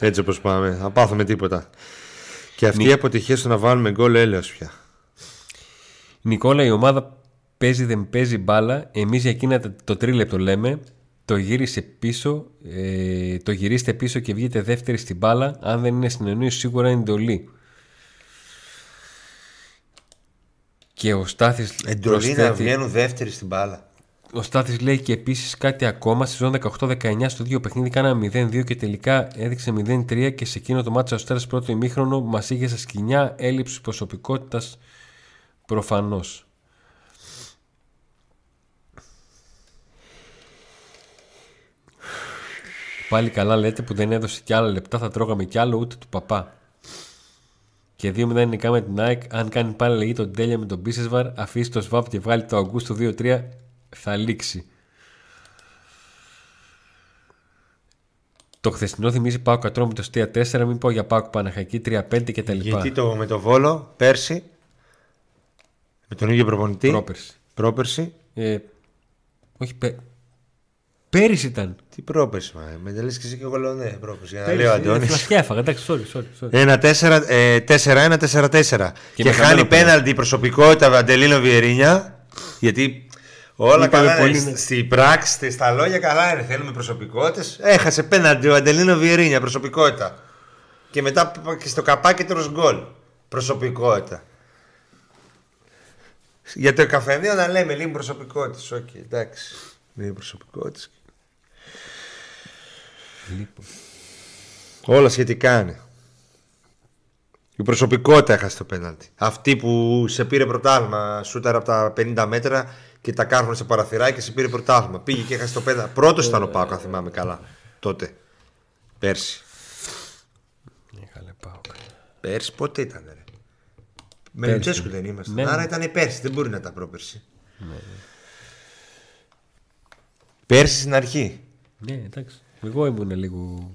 Έτσι όπως πάμε, θα πάθουμε τίποτα. Και αυτή η αποτυχία στο να βάλουμε γκολ έλεος πια. Νικόλα, η ομάδα παίζει δεν παίζει μπάλα. Εμείς για εκείνα το 3 λεπτό λέμε. το γυρίστε πίσω και βγείτε δεύτερη στην μπάλα. Αν δεν είναι συνεννόηση, σίγουρα είναι εντολή. Και ο Στάθης εντολή να βγαίνουν δεύτερη στην μπάλα. Ο Στάθης λέει και επίσης κάτι ακόμα. Στη ζώνη 18-19 στο δύο παιχνίδι κάναμε 0-2 και τελικά έδειξε 0-3 και σε εκείνο το μάτσα ο Αστέρας πρώτο ημίχρονο μας είχε στα σκοινιά, έλλειψη προσωπικότητας προφανώς. Πάλι καλά λέτε που δεν έδωσε κι άλλα λεπτά, θα τρώγαμε κι άλλο ούτε του παπά. Και 2-0 νικά με την ΑΕΚ. Αν κάνει πάλι αλλαγή τον Τέλια με τον Μπίσεσβαρ, αφήσει το ΣΒΑΠ και βγάλει το Αγκούστο 2-3, θα λήξει. Το χθεσινό θυμίζει ΠΑΟΚ Ατρόμητος 3-4, μην πω για ΠΑΟΚ Παναχαϊκή 3-5 και τα λοιπά. Γιατί με το Βόλο πέρσι, με τον ίδιο προπονητή. Πρόπερση. Όχι πέρυσι ήταν. Τι πρόπερση, με τελείς και εσύ και εγώ λέω ναι, πρόπερση. Για να λέω Αντώνης. Έφαγα, εντάξει, sorry. 1-4-1-4-4. Και χάνει πέναλτι η προσωπικότητα Βαντελίνο Βιερίνια, γιατί... Όλα καλά πολύ... Στην πράξη, στα λόγια καλά είναι. Θέλουμε προσωπικότητες. Έχασε πέναντι ο Αντελίνο Βιερίνια, προσωπικότητα. Και μετά και στο καπάκι τρως γκολ. Προσωπικότητα. Για το καφενείο να λέμε λίγο προσωπικότητες. Οκ, εντάξει. Λίγο προσωπικότητες. Λοιπόν. Όλα σχετικά είναι. Η προσωπικότητα έχασε το πέναντι. Αυτή που σε πήρε πρωτάλμα, σούταρα από τα 50 μέτρα. Και τα κάρφωνε σε παραθυράκι και σε πήρε πρωτάθλημα. Πήγε και έχασε το πέναλτι. Πρώτος ήταν ο ΠΑΟΚ, αν θυμάμαι καλά. Τότε. Πέρσι. Είχαλε ΠΑΟΚ. Πέρσι πότε ήταν, ρε. Με Λουτσέσκο δεν ήμασταν. Ναι. Άρα ήταν πέρσι. Δεν μπορεί να ήταν πρόπερσι. Ναι. Πέρσι στην αρχή. Ναι, εντάξει. Εγώ ήμουν λίγο.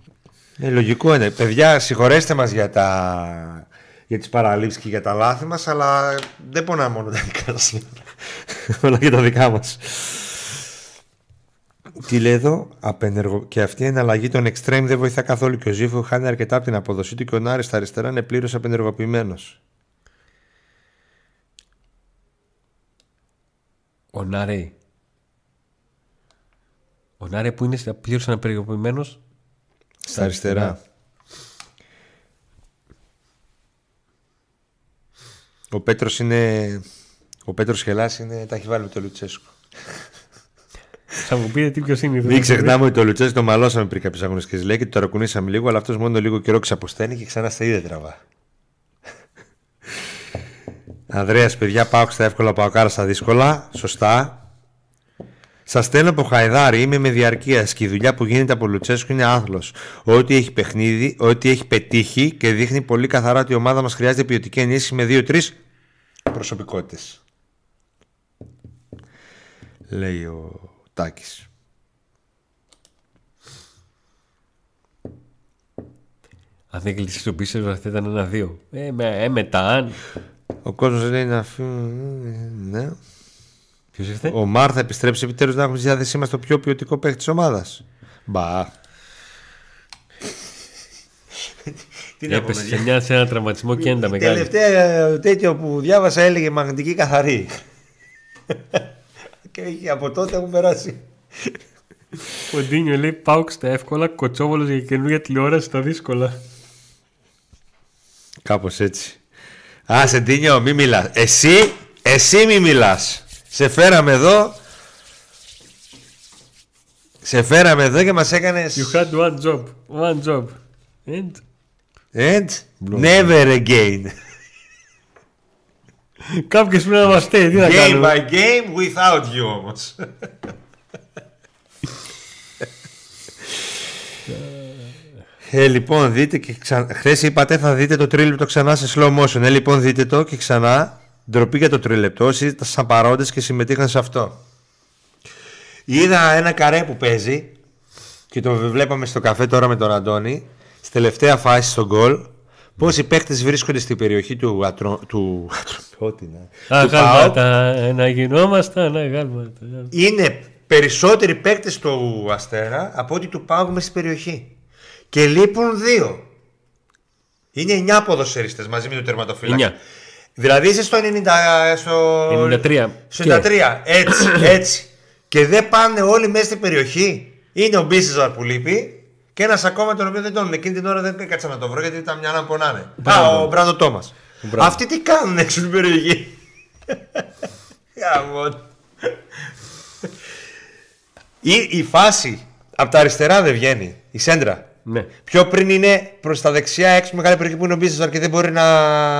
Λογικό είναι. Παιδιά, συγχωρέστε μας για τα. Για τις παραλήψεις και για τα λάθη μας, αλλά δεν πονά μόνο τα δικά σας. Όλα και τα δικά μας. Τι λέει εδώ, και αυτή η εναλλαγή των extreme δεν βοηθά καθόλου και ο Ζήφου χάνει αρκετά από την αποδοσή του και ο Νάρης στα αριστερά είναι πλήρως απενεργοποιημένος. Ο Νάρη που είναι πλήρως απενεργοποιημένος στα αριστερά. Ο Πέτρος Χελάς είναι... τα έχει βάλει με το Λουτσέσκο. Θα μου πείτε τι ποιος είναι. Μην ξεχνάμε ότι το Λουτσέσκο το μαλώσαμε πριν κάποιες αγωνιστικές λέει και το ταρακουνήσαμε λίγο, αλλά αυτός μόνο λίγο καιρό ξαποσταίνει και ξανά στα ίδια τραβά. Ανδρέας, παιδιά, πάω στα εύκολα, πάω κάρα στα δύσκολα. Σωστά. Σας στέλνω από Χαϊδάρη, είμαι με διαρκεία και η δουλειά που γίνεται από Λουτσέσκο είναι άθλος. Ό,τι έχει πετύχει και δείχνει πολύ καθαρά ότι η ομάδα μας χρειάζεται ποιοτική ενίσχυση με 2-3 προσωπικότητες. Λέει ο Τάκης. Αν δεν κλειστεί τον πίσω, θα ήταν 1-2. Μετά αν. Ο κόσμος λέει να ναι. Ο Μάρ θα επιστρέψει επιτέλους να έχουμε στη διάθεσή μας το πιο ποιοτικό παίκτη της ομάδας. Μπα. Έπεσε σε ένα τραυματισμό και έντα μεγάλη. Τελευταία τέτοιο που διάβασα έλεγε μαγνητική καθαρή. Και από τότε έχουν περάσει. Ο Ντίνιο λέει ΠΑΟΚ στα εύκολα, Κοτσόβολος για καινούργια τηλεόραση στα δύσκολα. Κάπως έτσι. Άσε Ντίνιο, μη μιλάς. Εσύ μη μιλάς. Σε φέραμε εδώ και μας έκανες. You had one job And never again. Κάποιες πρέπει να μας στέλνει. Τι να κάνουμε. Game by game without you όμως. Λοιπόν δείτε και ξανά. Χθες είπατε θα δείτε το τρίλεπτο ξανά σε slow motion. Λοιπόν δείτε το και ξανά. Ντροπή για το τριλεπτό. Όσοι ήταν σαν παρόντες και συμμετείχαν σε αυτό. Είδα ένα καρέ που παίζει και το βλέπαμε στο καφέ τώρα με τον Αντώνη. Στη τελευταία φάση στον γκολ, πόσοι παίκτες βρίσκονται στην περιοχή του Αγάλματα. Να γινόμαστε αγάλματα. Είναι περισσότεροι παίκτες του Αστέρα από ό,τι του ΠΑΟΚ μες στην περιοχή. Και λείπουν δύο. Είναι 9 ποδοσφαιριστές μαζί με τον τερματοφύλακα. Δηλαδή είσαι στο 93. Έτσι. Και δεν πάνε όλοι μέσα στην περιοχή. Είναι ο Μπίσεσβαρ που λείπει και ένας ακόμα τον οποίο δεν τον. Εκείνη την ώρα δεν έκατσα να τον βρω γιατί ήταν μια να πονάνε. Α, ο Μπράντο Τόμας. Αυτοί τι κάνουν έξω στην περιοχή. Η φάση από τα αριστερά δεν βγαίνει. Η σέντρα. Ναι. Πιο πριν είναι προς τα δεξιά έξω μεγάλη περιοχή που είναι ο Μπίσεσβαρ και δεν μπορεί να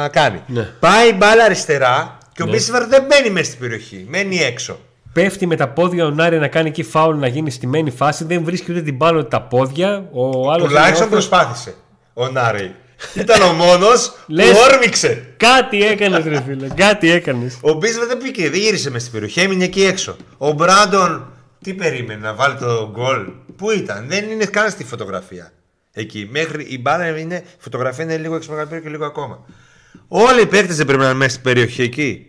κάνει. Ναι. Πάει μπάλα αριστερά και ο Μπίσεσβαρ δεν μπαίνει μέσα στην περιοχή. Μένει έξω. Πέφτει με τα πόδια ο Νάρη να κάνει εκεί φάουλ, να γίνει στη μένη φάση. Δεν βρίσκει ούτε την μπάλα ούτε τα πόδια. Τουλάχιστον προσπάθησε ο Νάρη. Ήταν ο μόνος που όρμηξε. Κάτι έκανες ρε φίλε, κάτι έκανες. Ο Μπίσεσβαρ δεν πήγε, δεν γύρισε μέσα στην περιοχή, έμεινε εκεί έξω. Ο Μπράντον τι περίμενε, να βάλει το γκολ? Πού ήταν, δεν είναι καν στη φωτογραφία. Εκεί, μέχρι η μπάλα είναι, φωτογραφία είναι λίγο εξωμεγαπέριο και λίγο ακόμα. Όλοι οι παίκτες δεν πρέπει να είναι μέσα στην περιοχή εκεί.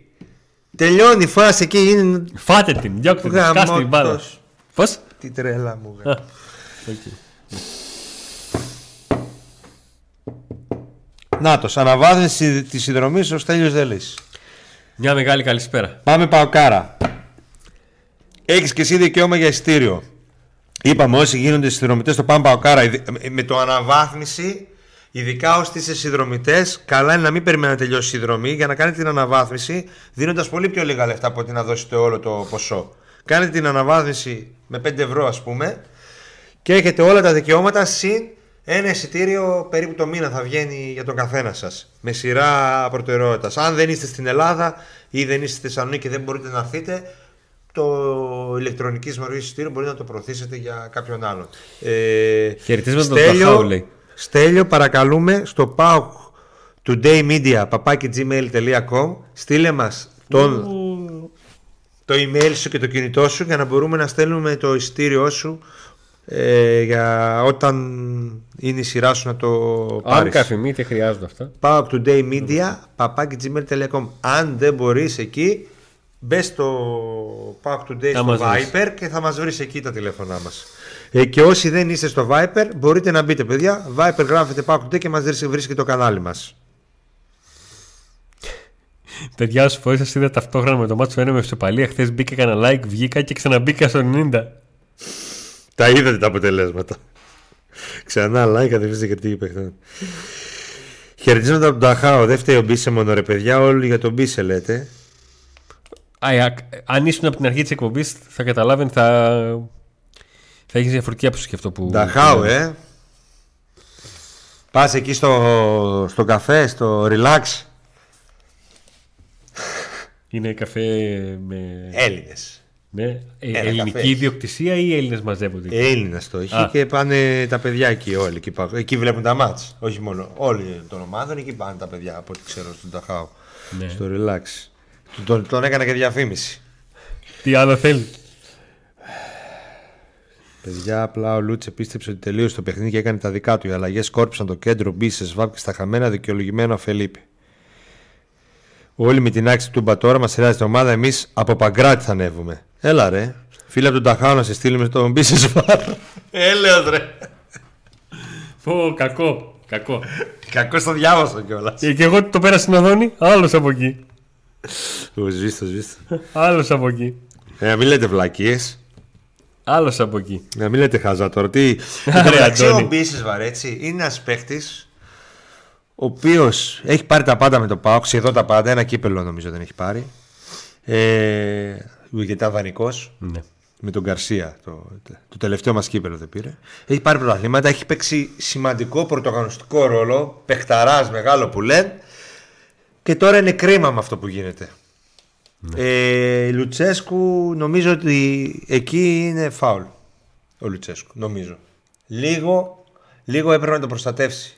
Τελειώνει η φάση εκεί, είναι... Φάτε την, διώκτε την, κάστε την μπάλα. Πώς? Τι τρέλα μου. Νάτος, αναβάθμιση της συνδρομής ως Στέλιος Δελής. Μια μεγάλη καλησπέρα. Πάμε Παοκάρα. Έχεις και εσύ δικαίωμα για εισιτήριο. Είπαμε όσοι γίνονται συνδρομητές στο Πάμε Παοκάρα. Με το αναβάθμιση, ειδικά όσοι είστε συνδρομητές, καλά είναι να μην περιμένει να τελειώσει η συνδρομή για να κάνετε την αναβάθμιση, δίνοντας πολύ πιο λίγα λεφτά από ότι να δώσετε όλο το ποσό. Κάνετε την αναβάθμιση με 5 ευρώ ας πούμε και έχετε όλα τα δικαιώματα συν ένα εισιτήριο περίπου το μήνα θα βγαίνει για τον καθένα σας. Με σειρά προτεραιότητας. Αν δεν είστε στην Ελλάδα ή δεν είστε στη Θεσσαλονίκη και δεν μπορείτε να έρθετε, το ηλεκτρονικής μορφής εισιτήριο μπορείτε να το προωθήσετε για κάποιον άλλον. Στέλιο, παρακαλούμε στο PAOK Today Media papaki@gmail.com. Στείλε μας το email σου και το κινητό σου για να μπορούμε να στέλνουμε το εισιτήριό σου. Για όταν είναι η σειρά σου να το πάρεις. Αν καθημεί και χρειάζονται αυτά. PAOK Today Media papaki@gmail.com. Αν δεν μπορείς εκεί, μπες στο PAOK Today στο Viper και θα μας βρεις εκεί τα τηλέφωνά μας. Και όσοι δεν είστε στο Viper μπορείτε να μπείτε παιδιά. Viper γράφετε PAOK Today και μας βρίσκει το κανάλι μας. Παιδιά σου φορές σας είδα ταυτόχρονα με το μάτσο 1 με Ευσοπαλία. Χθες μπήκα, έκανα like, βγήκα και ξαναμπήκα στο 90. Τα είδατε τα αποτελέσματα. Ξανά like, κατεβήστε και τι παίχτες. Χαιρετίζοντα από τον Ταχάο. Δεν φταίει ο Μπίσε μόνο ρε παιδιά. Όλοι για τον Μπίσε λέτε. Αν ήσουν από την αρχή της εκπομπής θα καταλάβαινε, θα έχεις διαφορετική άποψη και αυτό που... Ταχάο Πας εκεί στο καφέ, στο relax. Είναι καφέ με... Έλληνες. Ναι. Ελληνική ιδιοκτησία ή Έλληνες μαζεύονται? Έλληνες το έχει και πάνε τα παιδιά εκεί όλοι. Εκεί βλέπουν τα μάτς. Όχι μόνο όλοι των ομάδων, εκεί πάνε τα παιδιά από ό,τι ξέρω στον Ταχάο. Ναι. Στο relax. Τον έκανα και διαφήμιση. Τι άλλο θέλει. Παιδιά, απλά ο Λούτσε πίστεψε ότι τελείωσε το παιχνίδι και έκανε τα δικά του. Οι αλλαγές κόρψαν το κέντρο, Μπίσεσβαρ και στα χαμένα δικαιολογημένα Φελίπη. Όλοι με την άξιση του Μπατόρα μας χρειάζεται ομάδα. Εμείς από Παγκράτη θα ανέβουμε. Έλα ρε. Φίλε από τον Ταχάο να σε στείλουμε στον Μπίσεσβαρ. Έλεος ρε. Πω κακό. Κακό. Κακό στο διάβασα κιόλας. Και εγώ το πέρασα να δώνει. Άλλος από εκεί. Σβήστο. Άλλος από εκεί. Μην λέτε βλακίες. Άλλος από εκεί. Να μην λέτε χαζά τώρα. Τι ο Μπίσεσβαρ έτσι είναι ένας παίχτης ο οποίος έχει πάρει τα πάντα με το ΠΑΟΚ, σχεδόν τα πάντα. Ένα κύπελλο νομίζω δεν έχει πάρει. Γιατί ήταν δανεικός. Ναι. Με τον Γκαρσία. Το τελευταίο μας κύπελλο δεν πήρε. Έχει πάρει πρωταθλήματα, έχει παίξει σημαντικό πρωταγωνιστικό ρόλο. Παιχταράς μεγάλο που λένε. Και τώρα είναι κρίμα με αυτό που γίνεται. Ναι. Λουτσέσκου νομίζω ότι εκεί είναι φάουλ. Ο Λουτσέσκου νομίζω. Λίγο έπρεπε να το προστατεύσει.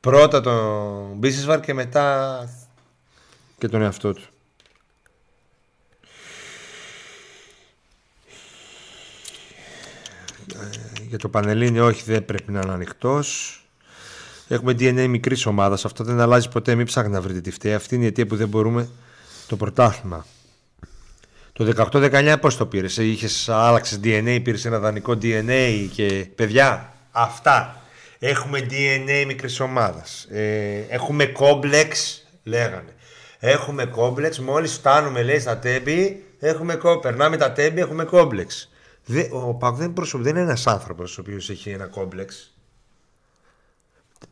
Πρώτα τον Μπίσεσβαρ και μετά και τον εαυτό του. Για το Πανελλήνιο όχι, δεν πρέπει να είναι ανοιχτός. Έχουμε DNA μικρής ομάδας. Αυτό δεν αλλάζει ποτέ. Μην ψάχνει να βρείτε τη φταία. Αυτή είναι η αιτία που δεν μπορούμε το πρωτάθλημα. Το 18-19 πώς το πήρες? Άλλαξες DNA, πήρες ένα δανεικό DNA και παιδιά αυτά. Έχουμε DNA μικρής ομάδας. Έχουμε κόμπλεξ, λέγανε. Έχουμε κόμπλεξ, μόλις φτάνουμε λέει στα τέμπη, περνάμε τα τέμπη, έχουμε κόμπλεξ. Ο ΠΑΟΚ δεν είναι ένας άνθρωπος ο οποίος έχει ένα κόμπλεξ.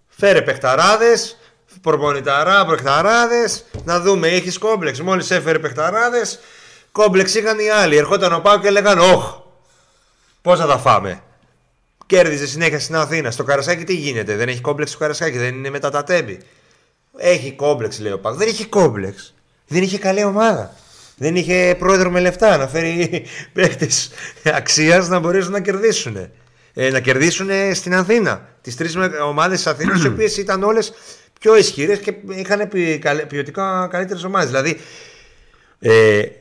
Φέρε παιχταράδες, προπονηταρά, προχταράδες, να δούμε, έχεις κόμπλεξ. Μόλις έφερε παιχταράδες, κόμπλεξ είχαν οι άλλοι. Ερχόταν ο ΠΑΟΚ και λέγαν, όχ, πώς θα τα φάμε. Κέρδιζε συνέχεια στην Αθήνα. Στο Καρασάκι τι γίνεται, δεν έχει κόμπλεξ στο Καρασάκι, δεν είναι μετά τα Τέμπη. Έχει κόμπλεξ, λέει ο ΠΑΟΚ. Δεν είχε κόμπλεξ. Δεν είχε καλή ομάδα. Δεν είχε πρόεδρο με λεφτά να φέρει παίκτες αξίας να μπορέσουν να κερδίσουν. Να κερδίσουν στην Αθήνα. Τις τρεις ομάδες της Αθήνας, οι οποίες ήταν όλες πιο ισχυρές και είχαν ποιοτικά καλύτερες ομάδες. Δηλαδή,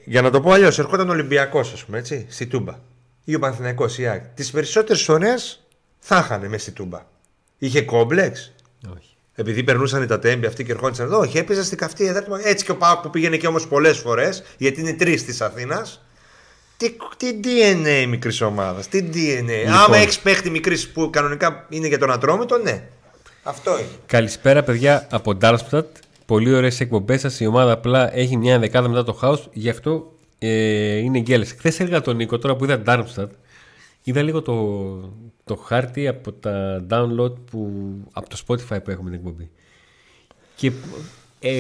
για να το πω αλλιώς, ερχόταν ο Ολυμπιακός, ας πούμε, έτσι, στη Τούμπα. Ή ο Παναθηναϊκός, ή Άκη. Τις περισσότερες ώρες θα είχαν μες στη Τούμπα. Είχε κόμπλεξ. Όχι. Επειδή περνούσαν τα Τέμπη αυτοί και ερχόντουσαν εδώ, όχι, έπαιζαν στην καυτή έδρα. Έτσι και ο ΠΑΟΚ που πήγαινε και όμως πολλές φορές, γιατί είναι τρεις της Αθήνας. Τι DNA μικρής ομάδας, τι DNA. Λοιπόν. Άμα έχεις παίχτη μικρής που κανονικά είναι για τον Ατρόμητο, ναι. Αυτό είναι. Καλησπέρα, παιδιά από Ντάρμστατ. Πολύ ωραίες εκπομπές σας. Η ομάδα απλά έχει μια δεκάδα μετά το χάος, γι' αυτό είναι γκέλες. Χθες έλεγα τον Νίκο, τώρα που είδα Ντάρμστατ, είδα λίγο το χάρτη από τα download από το Spotify που έχουμε την εκπομπή. Και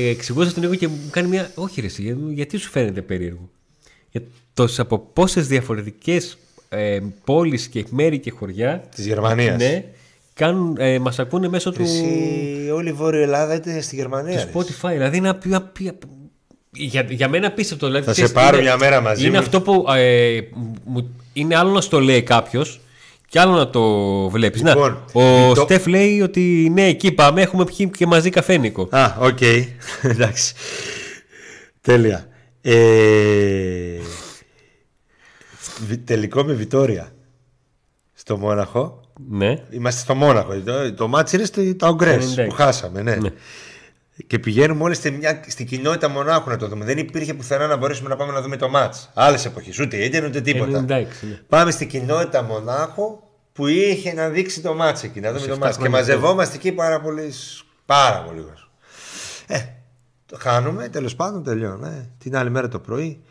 εξηγούσα τον Νίκο και μου κάνει μια. Όχι, ρε, γιατί σου φαίνεται περίεργο. Γιατί από πόσες διαφορετικές πόλεις και μέρη και χωριά της Γερμανίας. Ναι, μας ακούνε μέσω του. Όλη η Βόρεια Ελλάδα ήταν στη Γερμανία. Το Spotify, δηλαδή είναι για μένα απίστευτο. Δηλαδή, θα σε πάρω μια μέρα μαζί μου. Είναι αυτό που. Είναι άλλο να στο λέει κάποιος και άλλο να το βλέπεις. Λοιπόν, ο Στεφ λέει ότι ναι, εκεί πάμε. Έχουμε πιει και μαζί καφέ, Νίκο. Α, οκ. Εντάξει. Τέλεια. Τελικό με Βιτόρια στο Μόναχο. Ναι. Είμαστε στο Μόναχο. Το μάτς είναι στα Ογκρές που χάσαμε. Ναι. Ναι. Και πηγαίνουμε όλοι στην κοινότητα Μονάχου να το δούμε. Δεν υπήρχε πουθενά να μπορέσουμε να πάμε να δούμε το μάτς. Άλλες εποχές, ούτε ίντερνετ ούτε τίποτα. Εντάξει. Πάμε στην κοινότητα Μονάχου που είχε να δείξει το μάτς εκεί. Να δούμε το μάτς. Και μαζευόμαστε εκεί πάρα πολύ. Το χάνουμε, τέλος πάντων τελειώνω. Την άλλη μέρα το πρωί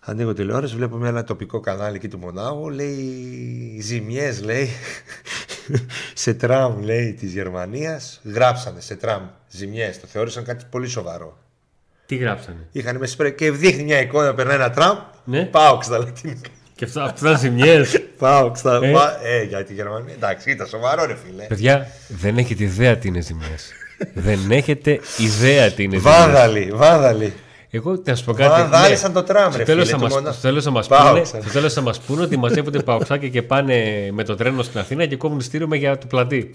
ανοίγω τηλεόραση, βλέπω ένα τοπικό κανάλι εκεί του Μονάχου. Λέει ζημιές, λέει. Σε τραμ, λέει, της Γερμανίας. Γράψανε σε τραμ ζημιές. Το θεώρησαν κάτι πολύ σοβαρό. Τι γράψανε? Είχαν μέσα σπρέ και δείχνει μια εικόνα, περνάει ένα τραμ. Ναι. ΠΑΟΚ στα λατινικά. Και αυτά ήταν ζημιές. ΠΑΟΚ στα λατινικά. Για τη Γερμανία. Εντάξει, ήταν σοβαρό, ρε φίλε. Παιδιά, δεν έχετε ιδέα τι είναι ζημιές. Δεν έχετε ιδέα τι είναι ζημιές. Βάδαλη. Εγώ να σου πω κάτι. Βαδάλισαν το τραμ, ρε φίλε. Στο τέλος θα μας πούνε ότι μαζεύονται παοξάκια και πάνε με το τρένο στην Αθήνα και κόβουν στήριμα για το Πλατή.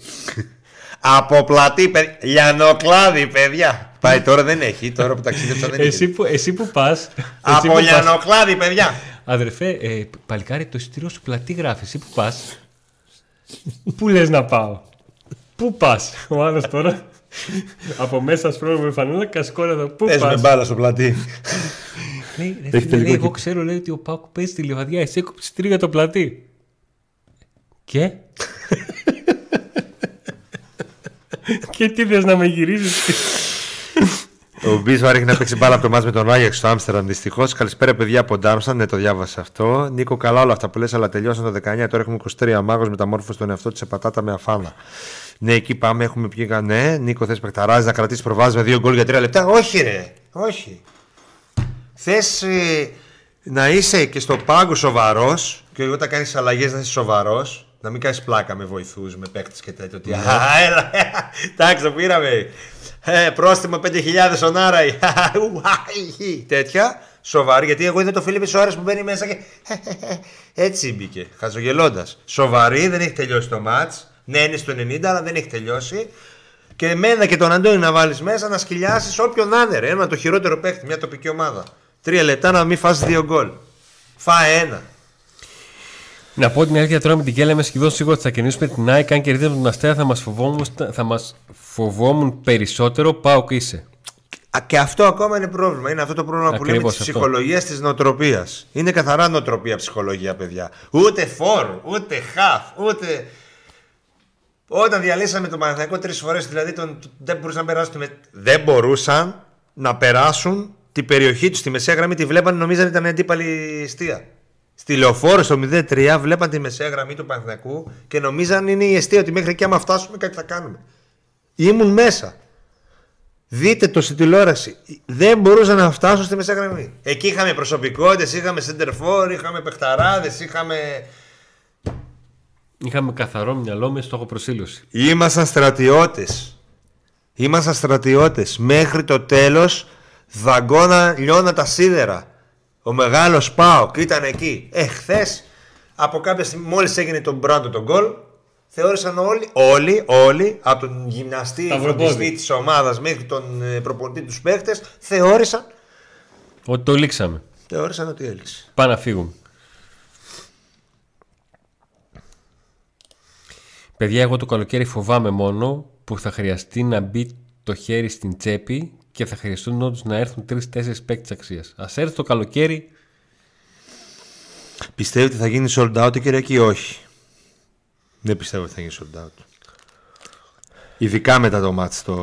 Από Πλατή, λιανοκλάδι, παιδιά. Πάει τώρα, δεν έχει. Τώρα που ταξίδεψα δεν έχει. Εσύ που πας. Από λιανοκλάδι, παιδιά. Αδερφέ, παλικάρι, το εισιτήριο σου Πλατή γράφει. Εσύ που πας. Πού λες να πάω? Πού πας? Ο άλλος τώρα. Από μέσα σπρώγουμε φανέλα, κασκόρα εδώ. Πού πας? Με μπάλα στο Πλατή. Λέει, εγώ ξέρω, λέει, ότι ο Πάκου παίζει τη Λιβαδιά. Εσύ έκοψε τρίγα το Πλατή. Και? Και τι θες να με γυρίζεις? Ο Μπίσεσβαρ έχει να παίξει μπάλα από το μάτς με τον Άγιαξ στο Άμστερνταμ, δυστυχώς. Καλησπέρα, παιδιά από Ντάμστερνταμ. Ναι, το διάβασα αυτό. Νίκο, καλά όλα αυτά που λες, αλλά τελειώσαν το 19. Τώρα έχουμε 23. Μάγος μεταμόρφωσε τον εαυτό του σε πατάτα με αφάνα. Ναι, εκεί πάμε, έχουμε πει. Ναι, Νίκο, θες παιχταράζει να κρατήσει προβάδισμα με 2 γκολ για 3 λεπτά. Όχι, ρε, όχι. Θες να είσαι και στο πάγκο σοβαρός και όταν κάνεις αλλαγές να είσαι σοβαρός. Να μην κάνεις πλάκα με βοηθούς, με παίκτες και τέτοιο. Τι, έλα, εντάξει, το πήραμε. Πρόστιμο 5.000 ονάρα. Τέτοια. Σοβαρή, γιατί εγώ είδα το Φίλιππ Σοάρες που μπαίνει μέσα και. Έτσι μπήκε, χαζογελώντας. Σοβαρή, δεν έχει τελειώσει το μάτς. Ναι, είναι στο 90, αλλά δεν έχει τελειώσει. Και εμένα και τον Αντώνη να βάλεις μέσα, να σκυλιάσεις όποιον να είναι. Ένα το χειρότερο παίχτη, μια τοπική ομάδα. 3 λεπτά να μην φας 2 γκολ. Φάε ένα. Να πω την αλήθεια, τώρα με την Κέλα είμαι σχεδόν σίγουρο ότι θα κερδίσουμε την ΑΕΚ. Αν κερδίσουμε τον Αστέρα, θα μας φοβόμουν περισσότερο. ΠΑΟΚ είσαι. Και αυτό ακόμα είναι πρόβλημα. Είναι αυτό το πρόβλημα. Ακριβώς που λέμε τη ψυχολογία τη νοοτροπία. Είναι καθαρά νοοτροπία ψυχολογία, παιδιά. Ούτε φορ, ούτε χαφ, ούτε. Όταν διαλύσαμε τον Παναθηναϊκό 3 φορές, δηλαδή δεν μπορούσαν να περάσουν την περιοχή του στη μεσαία γραμμή. Τη βλέπανε, νομίζανε ήταν αντίπαλη εστία. στη Λεωφόρο στο 03 βλέπαν τη μεσαία γραμμή του Παναθηναϊκού και νομίζαν είναι η αιστεία ότι μέχρι εκεί άμα φτάσουμε κάτι θα κάνουμε. Ήμουν μέσα. Δείτε το στη τηλεόραση. Δεν μπορούσα να φτάσω στη μεσαία γραμμή. Εκεί είχαμε προσωπικότητες, είχαμε σεντερφόρ, είχαμε παιχταράδες, είχαμε. Είχαμε καθαρό μυαλό με στόχο προσήλωση. Ήμασταν στρατιώτες. Ήμασταν στρατιώτες. Μέχρι το τέλος δαγκώνα, λιώνα τα σίδερα. Ο μεγάλος ΠΑΟΚ ήταν εκεί. Χθες, από κάποια στιγμή, μόλις έγινε τον πρώτο τον γκολ, θεώρησαν όλοι, από τον γυμναστή φροντιστή της ομάδας μέχρι τον προπονητή τους παίχτες, θεώρησαν ότι το λήξαμε. Θεώρησαν ότι έλειξε. Πάμε να φύγουμε. Παιδιά, εγώ το καλοκαίρι φοβάμαι μόνο που θα χρειαστεί να μπει το χέρι στην τσέπη και θα χρειαστούν όντως να έρθουν 3-4 παίκτες αξίας. Ας έρθει το καλοκαίρι. Πιστεύω ότι θα γίνει sold out η Κυριακή? Όχι. Δεν πιστεύω ότι θα γίνει sold out. Ειδικά μετά το μάτς το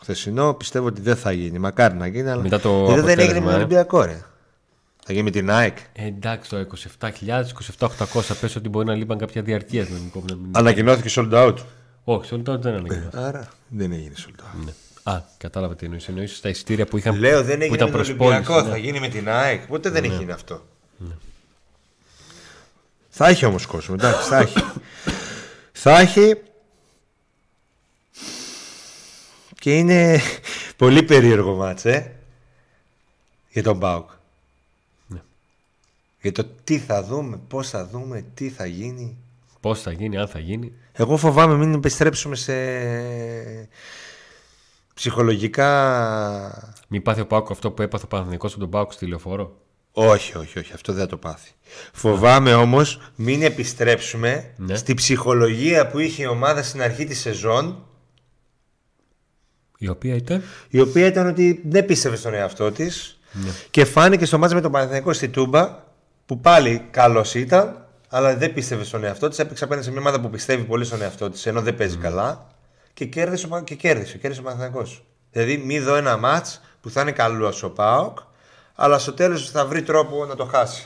χθεσινό πιστεύω ότι δεν θα γίνει. Μακάρι να γίνει, αλλά μετά το δεν έγινε με Ολυμπιακό, ρε. Θα γίνει με την ΑΕΚ. Εντάξει, το 27.000, 27.800 πες ότι μπορεί να λείπαν κάποια διαρκεία. Ανακοινώθηκε sold out. Όχι, sold out δεν ανακοινώθηκε. Άρα δεν έγινε sold out. Ναι. Α, κατάλαβα τι εννοείς. Εννοείς τα εισιτήρια που είχαν. Λέω δεν έγινε με τον Ολυμπιακό, θα γίνει με την ΑΕΚ. Ποτέ δεν έχει γίνει αυτό. Ναι. Θα έχει όμως κόσμο, εντάξει, θα έχει. Θα έχει. Και είναι πολύ περίεργο μάτς, για τον ΠΑΟΚ. Ναι. Για το τι θα δούμε, πώς θα δούμε, τι θα γίνει. Πώς θα γίνει, αν θα γίνει. Εγώ φοβάμαι μην επιστρέψουμε σε ψυχολογικά. Μην πάθει ο ΠΑΟΚ αυτό που έπαθε ο Παναθηναϊκός από τον ΠΑΟΚ στη Λεωφόρο. Όχι, όχι, όχι, αυτό δεν θα το πάθει. Φοβάμαι όμως μην επιστρέψουμε στη ψυχολογία που είχε η ομάδα στην αρχή της σεζόν. Η οποία ήταν ότι δεν πίστευε στον εαυτό της, και φάνηκε στο μάτς με τον Παναθηναϊκό στη Τούμπα, που πάλι καλός ήταν, αλλά δεν πίστευε στον εαυτό της. Έπαιξε απέναντι σε μια ομάδα που πιστεύει πολύ στον εαυτό της, ενώ δεν παίζει καλά, και κέρδισε ο Παναθηναϊκός. Δηλαδή μη δω ένα μάτς που θα είναι καλός ο ΠΑΟΚ, αλλά στο τέλος θα βρει τρόπο να το χάσει.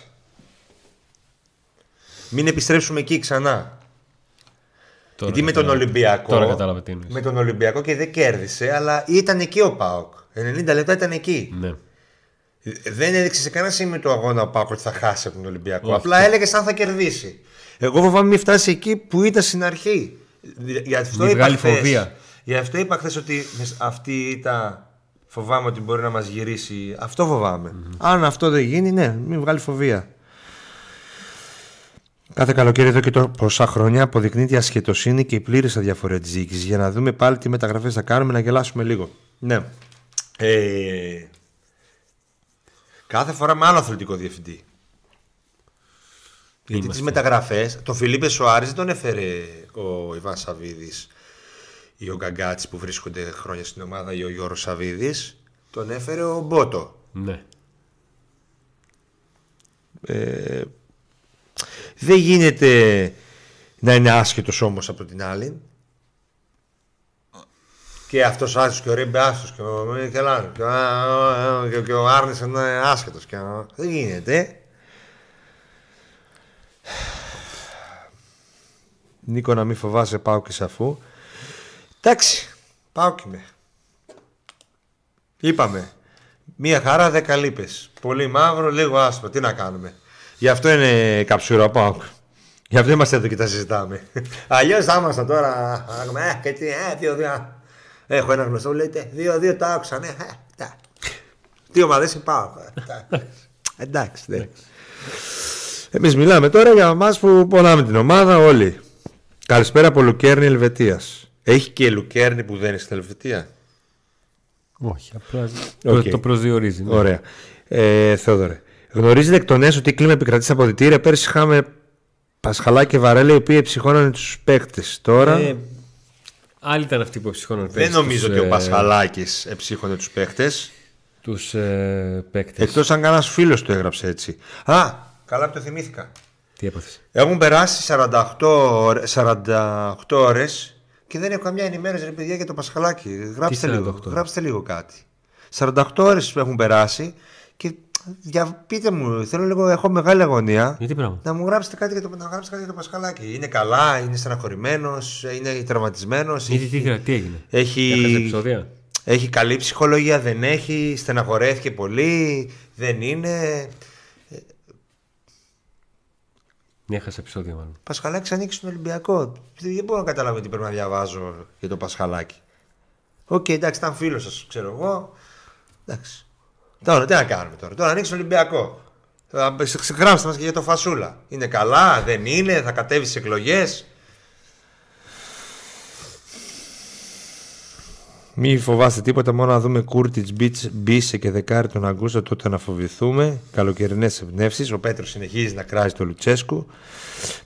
Μην επιστρέψουμε εκεί ξανά. Τώρα γιατί με τον Ολυμπιακό. Τώρα κατάλαβα τι είναι. Με τον Ολυμπιακό και δεν κέρδισε, αλλά ήταν εκεί ο ΠΑΟΚ. 90 λεπτά ήταν εκεί. Ναι. Δεν έδειξε σε κανένα σημείο του αγώνα ο ΠΑΟΚ ότι θα χάσει από τον Ολυμπιακό. Όχι. Απλά έλεγε αν θα κερδίσει. Εγώ φοβάμαι μην φτάσει εκεί που ήταν στην αρχή. Γι' αυτό είπα χθες ότι αυτή ήταν. Φοβάμαι ότι μπορεί να μας γυρίσει. Αυτό φοβάμαι. Αν αυτό δεν γίνει, ναι, μην βγάλει φοβία. Κάθε καλοκαίρι εδώ και πόσα χρόνια αποδεικνύεται η ασχετοσύνη και η πλήρης αδιαφορία της διοίκησης. Για να δούμε πάλι τι μεταγραφές θα κάνουμε, να γελάσουμε λίγο. Ναι. Κάθε φορά με άλλο αθλητικό διευθυντή. Γιατί τις μεταγραφές, τον Φιλίπε Σοάρης δεν τον έφερε ο Ιβάν Σαββίδης ή ο Γκαγκάτς που βρίσκονται χρόνια στην ομάδα, ή ο Γιώργος Σαββίδης, τον έφερε ο Μπότο. Ναι. Δεν γίνεται να είναι άσχετος όμως από την άλλη. Και αυτός άσχετος και ο Ρέμπε άσχετος και ο Μικελάνο και ο Άρνησεν είναι άσχετος. Δεν γίνεται. Νίκο, να μην φοβάσαι, πάω και σαφού. Εντάξει, πάω και με. Είπαμε, μία χαρά, 10 λίπες. Πολύ μαύρο, λίγο άσπρο, τι να κάνουμε. Γι' αυτό είναι καψούρα ΠΑΟΚ. Γι' αυτό είμαστε εδώ και τα συζητάμε. Αλλιώς θα ήμασταν τώρα. Και τι, 2-2. Έχω ένα γνωστό που λέει 2-2, τα άκουσα. Τι ομάδες είναι ΠΑΟΚ. Εντάξει, ναι. Εμείς μιλάμε τώρα για εμάς που πονάμε την ομάδα όλοι. Καλησπέρα από Λουκέρνη, Ελβετίας. Έχει και η Λουκέρνη που δεν είναι στην Ελβετία. Όχι, απλά το προσδιορίζει. Ναι. Ωραία. Θεόδωρε, γνωρίζετε εκ των έσω τι κλίμα επικρατεί στα αποδυτήρια? Πέρσι είχαμε Πασχαλά και Βαρέλα οι οποίοι ψυχώνανε τους παίκτες. Τώρα. Άλλοι ήταν αυτοί που ψυχώνανε τους παίκτες. Δεν νομίζω ότι ο Πασχαλάκης ψύχωνε τους παίκτες. Τους παίκτες. Εκτός αν κανένας φίλος του έγραψε έτσι. Α, καλά που το θυμήθηκα. Τι έπαθες? Έχουν περάσει 48 ώρες. Και δεν έχω καμιά ενημέρωση, ρε παιδιά, για το Πασχαλάκι. Γράψτε λίγο κάτι. 48 ώρες έχουν περάσει και πείτε μου, θέλω λίγο, έχω μεγάλη αγωνία. Γιατί πράγμα? Να μου γράψετε κάτι για το Πασχαλάκι. Είναι καλά, είναι στεναχωρημένος, είναι τραυματισμένος. Τι έγινε? Έχει καλή ψυχολογία, δεν έχει, στεναχωρέθηκε πολύ, δεν είναι. Έχασε επεισόδιο μάλλον. Πασχαλάκι ανήκει στον Ολυμπιακό. Δεν μπορώ να καταλάβω τι πρέπει να διαβάζω για το Πασχαλάκι. Οκ, εντάξει, ήταν φίλος σας, ξέρω εγώ. Εντάξει. Τώρα τι να κάνουμε τώρα? Τώρα ανοίξει τον Ολυμπιακό. Γράψτε μας και για το Φασούλα. Είναι καλά, δεν είναι, θα κατέβει στις εκλογές? Μη φοβάστε τίποτα, μόνο να δούμε Κούρτιτς, Μπίσε και δεκάρι τον Αγκούστο, τότε να φοβηθούμε. Καλοκαιρινές εμπνεύσεις. Ο Πέτρος συνεχίζει να κράζει τον Λουτσέσκου.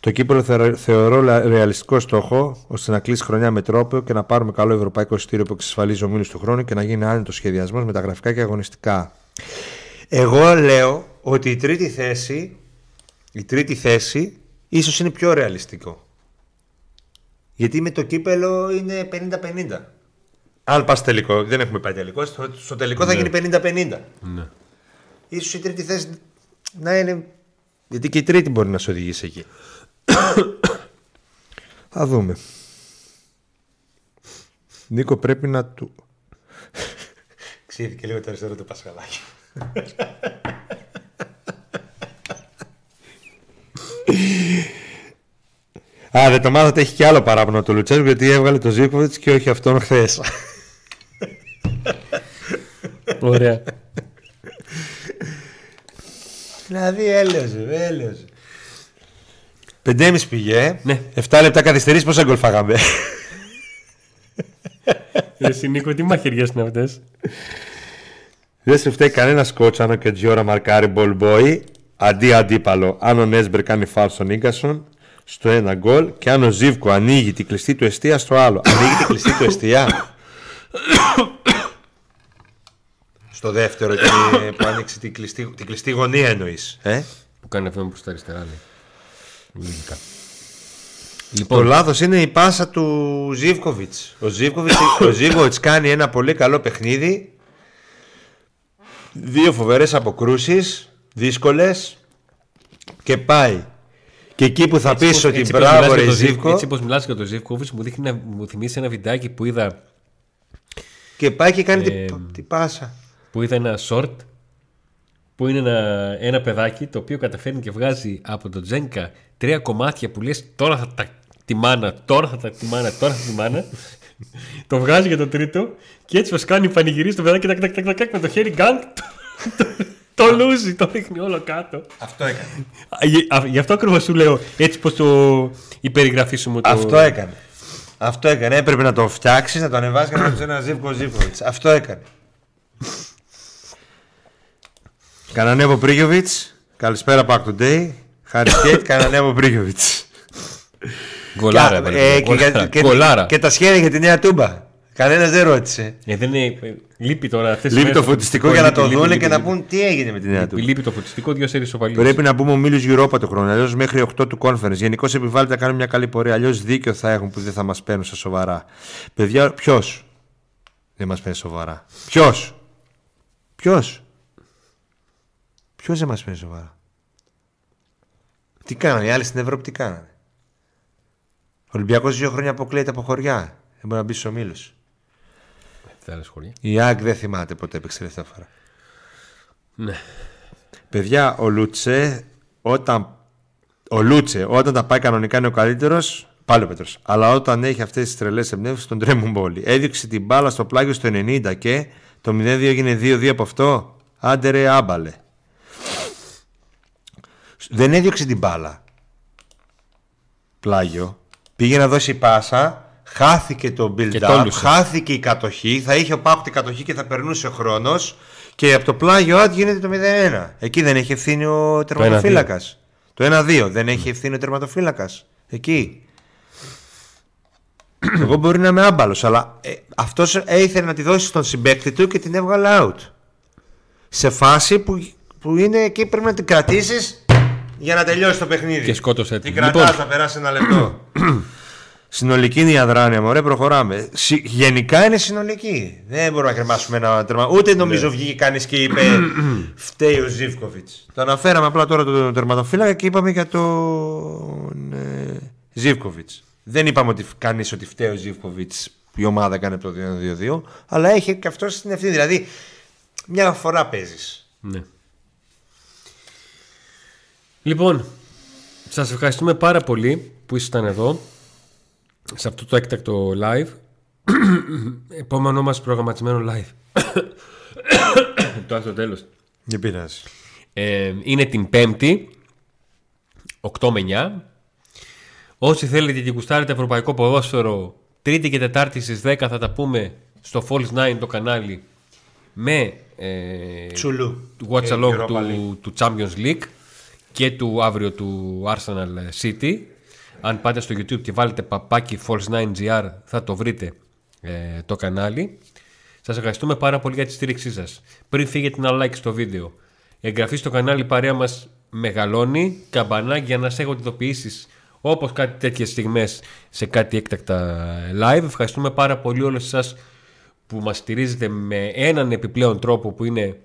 Το κύπελλο θεωρώ ρεαλιστικό στόχο, ώστε να κλείσει χρονιά με τρόπο και να πάρουμε καλό ευρωπαϊκό εισιτήριο που εξασφαλίζει ο μίλος του χρόνου και να γίνει άνετος σχεδιασμός με τα γραφικά και αγωνιστικά. Εγώ λέω ότι η τρίτη θέση ίσως είναι πιο ρεαλιστικό. Γιατί με το κύπελλο είναι 50-50. Αν πας τελικό, δεν έχουμε πάει τελικό. Στο τελικό ναι, θα γίνει 50-50. Ναι. Ίσως η τρίτη θέση να είναι. Γιατί και η τρίτη μπορεί να σε οδηγήσει εκεί. Θα δούμε. Νίκο, πρέπει να του. Ξύθηκε λίγο το αριστερό του Πασχαλάκι. Α, δεν το μάθατε, έχει κι άλλο παράπονο το Λουτσέσκου, γιατί έβγαλε το Ζίποβιτς και όχι αυτόν χθες. Ωραία. Δηλαδή έλεος. 5,5 πήγε. Ναι. 7 λεπτά καθυστερήσεις, πόσα γκολ φάγαμε? Εσύ Νίκο, τι μαχαιριές είναι αυτές? Δεν σε φταίει κανένα σκότς αν ο Κεντζιόρα μαρκάρει μπολμπόι αντί αντίπαλο. Αν ο Νέσμπερ κάνει φάουλ στον Ίγκασον στο ένα γκολ και αν ο Ζίβκο ανοίγει την κλειστή του εστία στο άλλο. Ανοίγει την κλειστή του εστία. Στο δεύτερο που άνοιξε την κλειστή γωνία εννοείς. Που κάνει αυτό προς τα αριστερά. Λογικά. Λοιπόν. Το λάθος είναι η πάσα του Ζίβκοβιτς. Ο Ζίβκοβιτς κάνει ένα πολύ καλό παιχνίδι. Δύο φοβερές αποκρούσεις, δύσκολες. Και πάει. Και εκεί που θα πεις ότι μπράβο ρε Ζίβκο. Έτσι πως μιλάς για τον Ζίβκοβιτς μου θυμίσει ένα βιντάκι που είδα. Και πάει και κάνει την πάσα. Που είδα ένα short που είναι ένα παιδάκι το οποίο καταφέρνει και βγάζει από τον Τζένκα τρία κομμάτια που λες τώρα θα τα τιμάνα. Το βγάζει για το τρίτο και έτσι πως κάνει πανηγυρίζει το παιδάκι με το χέρι γκάνγκ. Το λούζει, το ρίχνει όλο κάτω. Αυτό έκανε. Γι' αυτό ακριβώς σου λέω, έτσι πως η περιγραφή σου μου το... Αυτό έκανε. Έπρεπε να το φτιάξεις, να το ανεβάσεις και να το ένα Ζίβκοβιτς. Αυτό έκανε. Κανανέβο Πρίγιοβιτς. Καλησπέρα PAOK Today. Χαριστιέτ, Κανανέβο Πρίγιοβιτς. Γκολάρα. Και τα σχέδια για τη νέα Τούμπα. Κανένας δεν ρώτησε. Λείπει τώρα αυτές. Λείπει το φωτιστικό για να το δούνε και να πούν τι έγινε με την νέα του. Λείπει το φωτιστικό, 2 σέρις σοβαλίες. Πρέπει να μπούμε ο Μίλος Europa το χρόνο. Αλλιώς μέχρι 8 του conference. Γενικώς επιβάλλεται να κάνουμε μια καλή πορεία. Αλλιώς δίκιο θα έχουν που δεν θα μας παίρνουν στα σοβαρά. Παιδιά, ποιος δεν μας παίρνει σοβαρά? Ποιος δεν μας παίρνει σοβαρά? Τι κάνανε οι άλλοι στην Ευρώπη, τι κάνανε? Ο Ολυμπιακός 2 χρόνια αποκλείεται από χωριά. Δεν μπορεί να μπει ο Μίλος. Η ΑΕΚ δεν θυμάται ποτέ έπαιξε τελευταία φορά. Ναι. Παιδιά, ο Λούτσε όταν τα πάει κανονικά είναι ο καλύτερος. Πάλι ο Πέτρος. Αλλά όταν έχει αυτές τις τρελές εμπνεύσεις τον τρέμουν όλοι. Έδειξε την μπάλα στο πλάγιο στο 90 και το 0-2 έγινε 2-2 από αυτό. Άντε ρε άμπαλε. Δεν έδιωξε την μπάλα πλάγιο. Πήγε να δώσει πάσα. Χάθηκε το build-up, χάθηκε η κατοχή. Θα είχε ο PAOK την κατοχή και θα περνούσε ο χρόνος. Και από το πλάγιο ad γίνεται το 0-1. Εκεί δεν έχει ευθύνη ο τερματοφύλακας. Το 1-2 δεν έχει ευθύνη ο τερματοφύλακας. Εκεί. Εγώ μπορεί να είμαι άμπαλος, αλλά αυτός ήθελε να τη δώσει στον συμπέκτη του και την έβγαλε out. Σε φάση που είναι εκεί πρέπει να την κρατήσεις για να τελειώσει το παιχνίδι. Και σκότωσε την. Την κρατάς, λοιπόν... θα περάσει ένα λεπτό. Συνολική διαδράνεια, μωρέ, προχωράμε. Γενικά είναι συνολική. Δεν μπορούμε να κρεμάσουμε ένα τερματικό. Ούτε νομίζω βγήκε κανείς και είπε φταίει ο Ζίβκοβιτς. Το αναφέραμε απλά τώρα τον τερματοφύλακα και είπαμε για τον Ζίβκοβιτς. Δεν είπαμε ότι κανείς ότι φταίει ο Ζίβκοβιτς. Η ομάδα έκανε το 2-2-2. Αλλά έχει και αυτό στην ευθύνη. Δηλαδή, μια φορά παίζεις. Ναι. Λοιπόν, σας ευχαριστούμε πάρα πολύ που ήσασταν εδώ σε αυτό το έκτακτο live. Επόμενό μας προγραμματισμένο live το άλλο τέλος. Δεν πειράζει. Είναι την 5η 8 με 9. Όσοι θέλετε και γουστάρετε ευρωπαϊκό ποδόσφαιρο, Τρίτη και Τετάρτη στις 10 θα τα πούμε στο Falls 9 το κανάλι, με watch along του Champions League και του αύριο του Arsenal City. Αν πάτε στο YouTube και βάλετε παπάκι Falls9GR θα το βρείτε το κανάλι. Σας ευχαριστούμε πάρα πολύ για τη στήριξή σας. Πριν φύγετε να like στο βίντεο, εγγραφή στο κανάλι, η παρέα μας μεγαλώνει, καμπανάκι για να σε έχω ειδοποιήσεις όπως κάτι τέτοιες στιγμές σε κάτι έκτακτα live. Ευχαριστούμε πάρα πολύ όλους εσάς που μας στηρίζετε με έναν επιπλέον τρόπο που είναι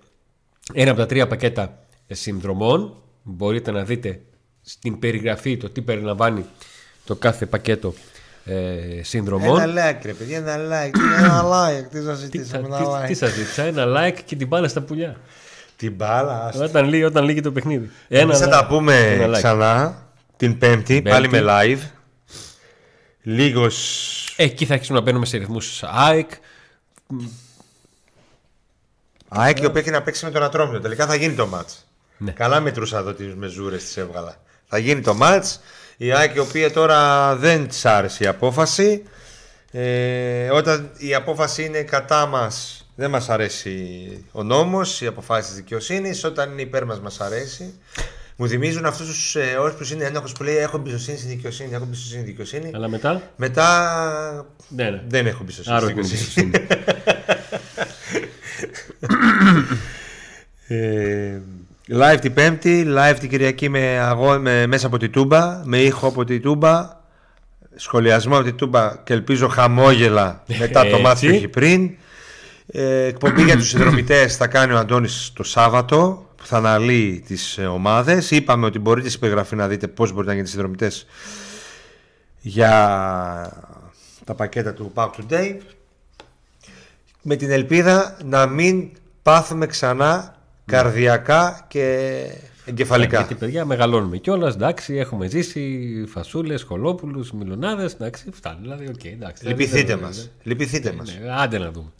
ένα από τα 3 πακέτα συνδρομών. Μπορείτε να δείτε στην περιγραφή το τι περιλαμβάνει το κάθε πακέτο συνδρομών. Ένα like ρε παιδιά, ένα like. Ένα like, τι σας ζητήσαμε, ένα like. Τι σας ζήτησα, ένα like και την μπάλα στα πουλιά. Την μπάλα. Όταν λύγει το παιχνίδι. Εμείς θα τα πούμε ξανά την Πέμπτη, πάλι με live. Λίγος. Εκεί θα αρχίσουμε να μπαίνουμε σε ρυθμούς ΑΕΚ. ΑΕΚ η οποία έχει να παίξει με τον Ατρόμητο. Τελικά θα γίνει το μάτς. Καλά μετρούσα εδώ τις μεζούρες τις έβγαλα. Θα γίνει το μάτς. Η ΑΕΚ η οποία τώρα δεν της άρεσε η απόφαση, όταν η απόφαση είναι κατά μας δεν μας αρέσει ο νόμος, η αποφάση της δικαιοσύνης. Όταν είναι υπέρ μας μας αρέσει. Μου θυμίζουν αυτούς τους όσπους είναι ένοχος που λέει έχω εμπιστοσύνη στη δικαιοσύνη, έχω εμπιστοσύνη στη δικαιοσύνη. Αλλά μετά δεν έχω εμπιστοσύνη στη δικαιοσύνη. Live την Πέμπτη, live την Κυριακή μέσα από τη Τούμπα, με ήχο από τη Τούμπα, σχολιασμό από τη Τούμπα και ελπίζω χαμόγελα μετά το μάτι που έχει πριν. Εκπομπή για τους συνδρομητές θα κάνει ο Αντώνης το Σάββατο, που θα αναλύει τις ομάδες. Είπαμε ότι μπορείτε στην περιγραφή να δείτε πώς μπορείτε να γίνετε συνδρομητές για τα πακέτα του PAOK Today, με την ελπίδα να μην πάθουμε ξανά καρδιακά και εγκεφαλικά. Γιατί παιδιά μεγαλώνουμε κιόλας, εντάξει, έχουμε ζήσει φασούλες, χολόπουλους, μιλονάδες, εντάξει, φτάνει. Δηλαδή, okay, εντάξει, λυπηθείτε μας. Άντε να δούμε.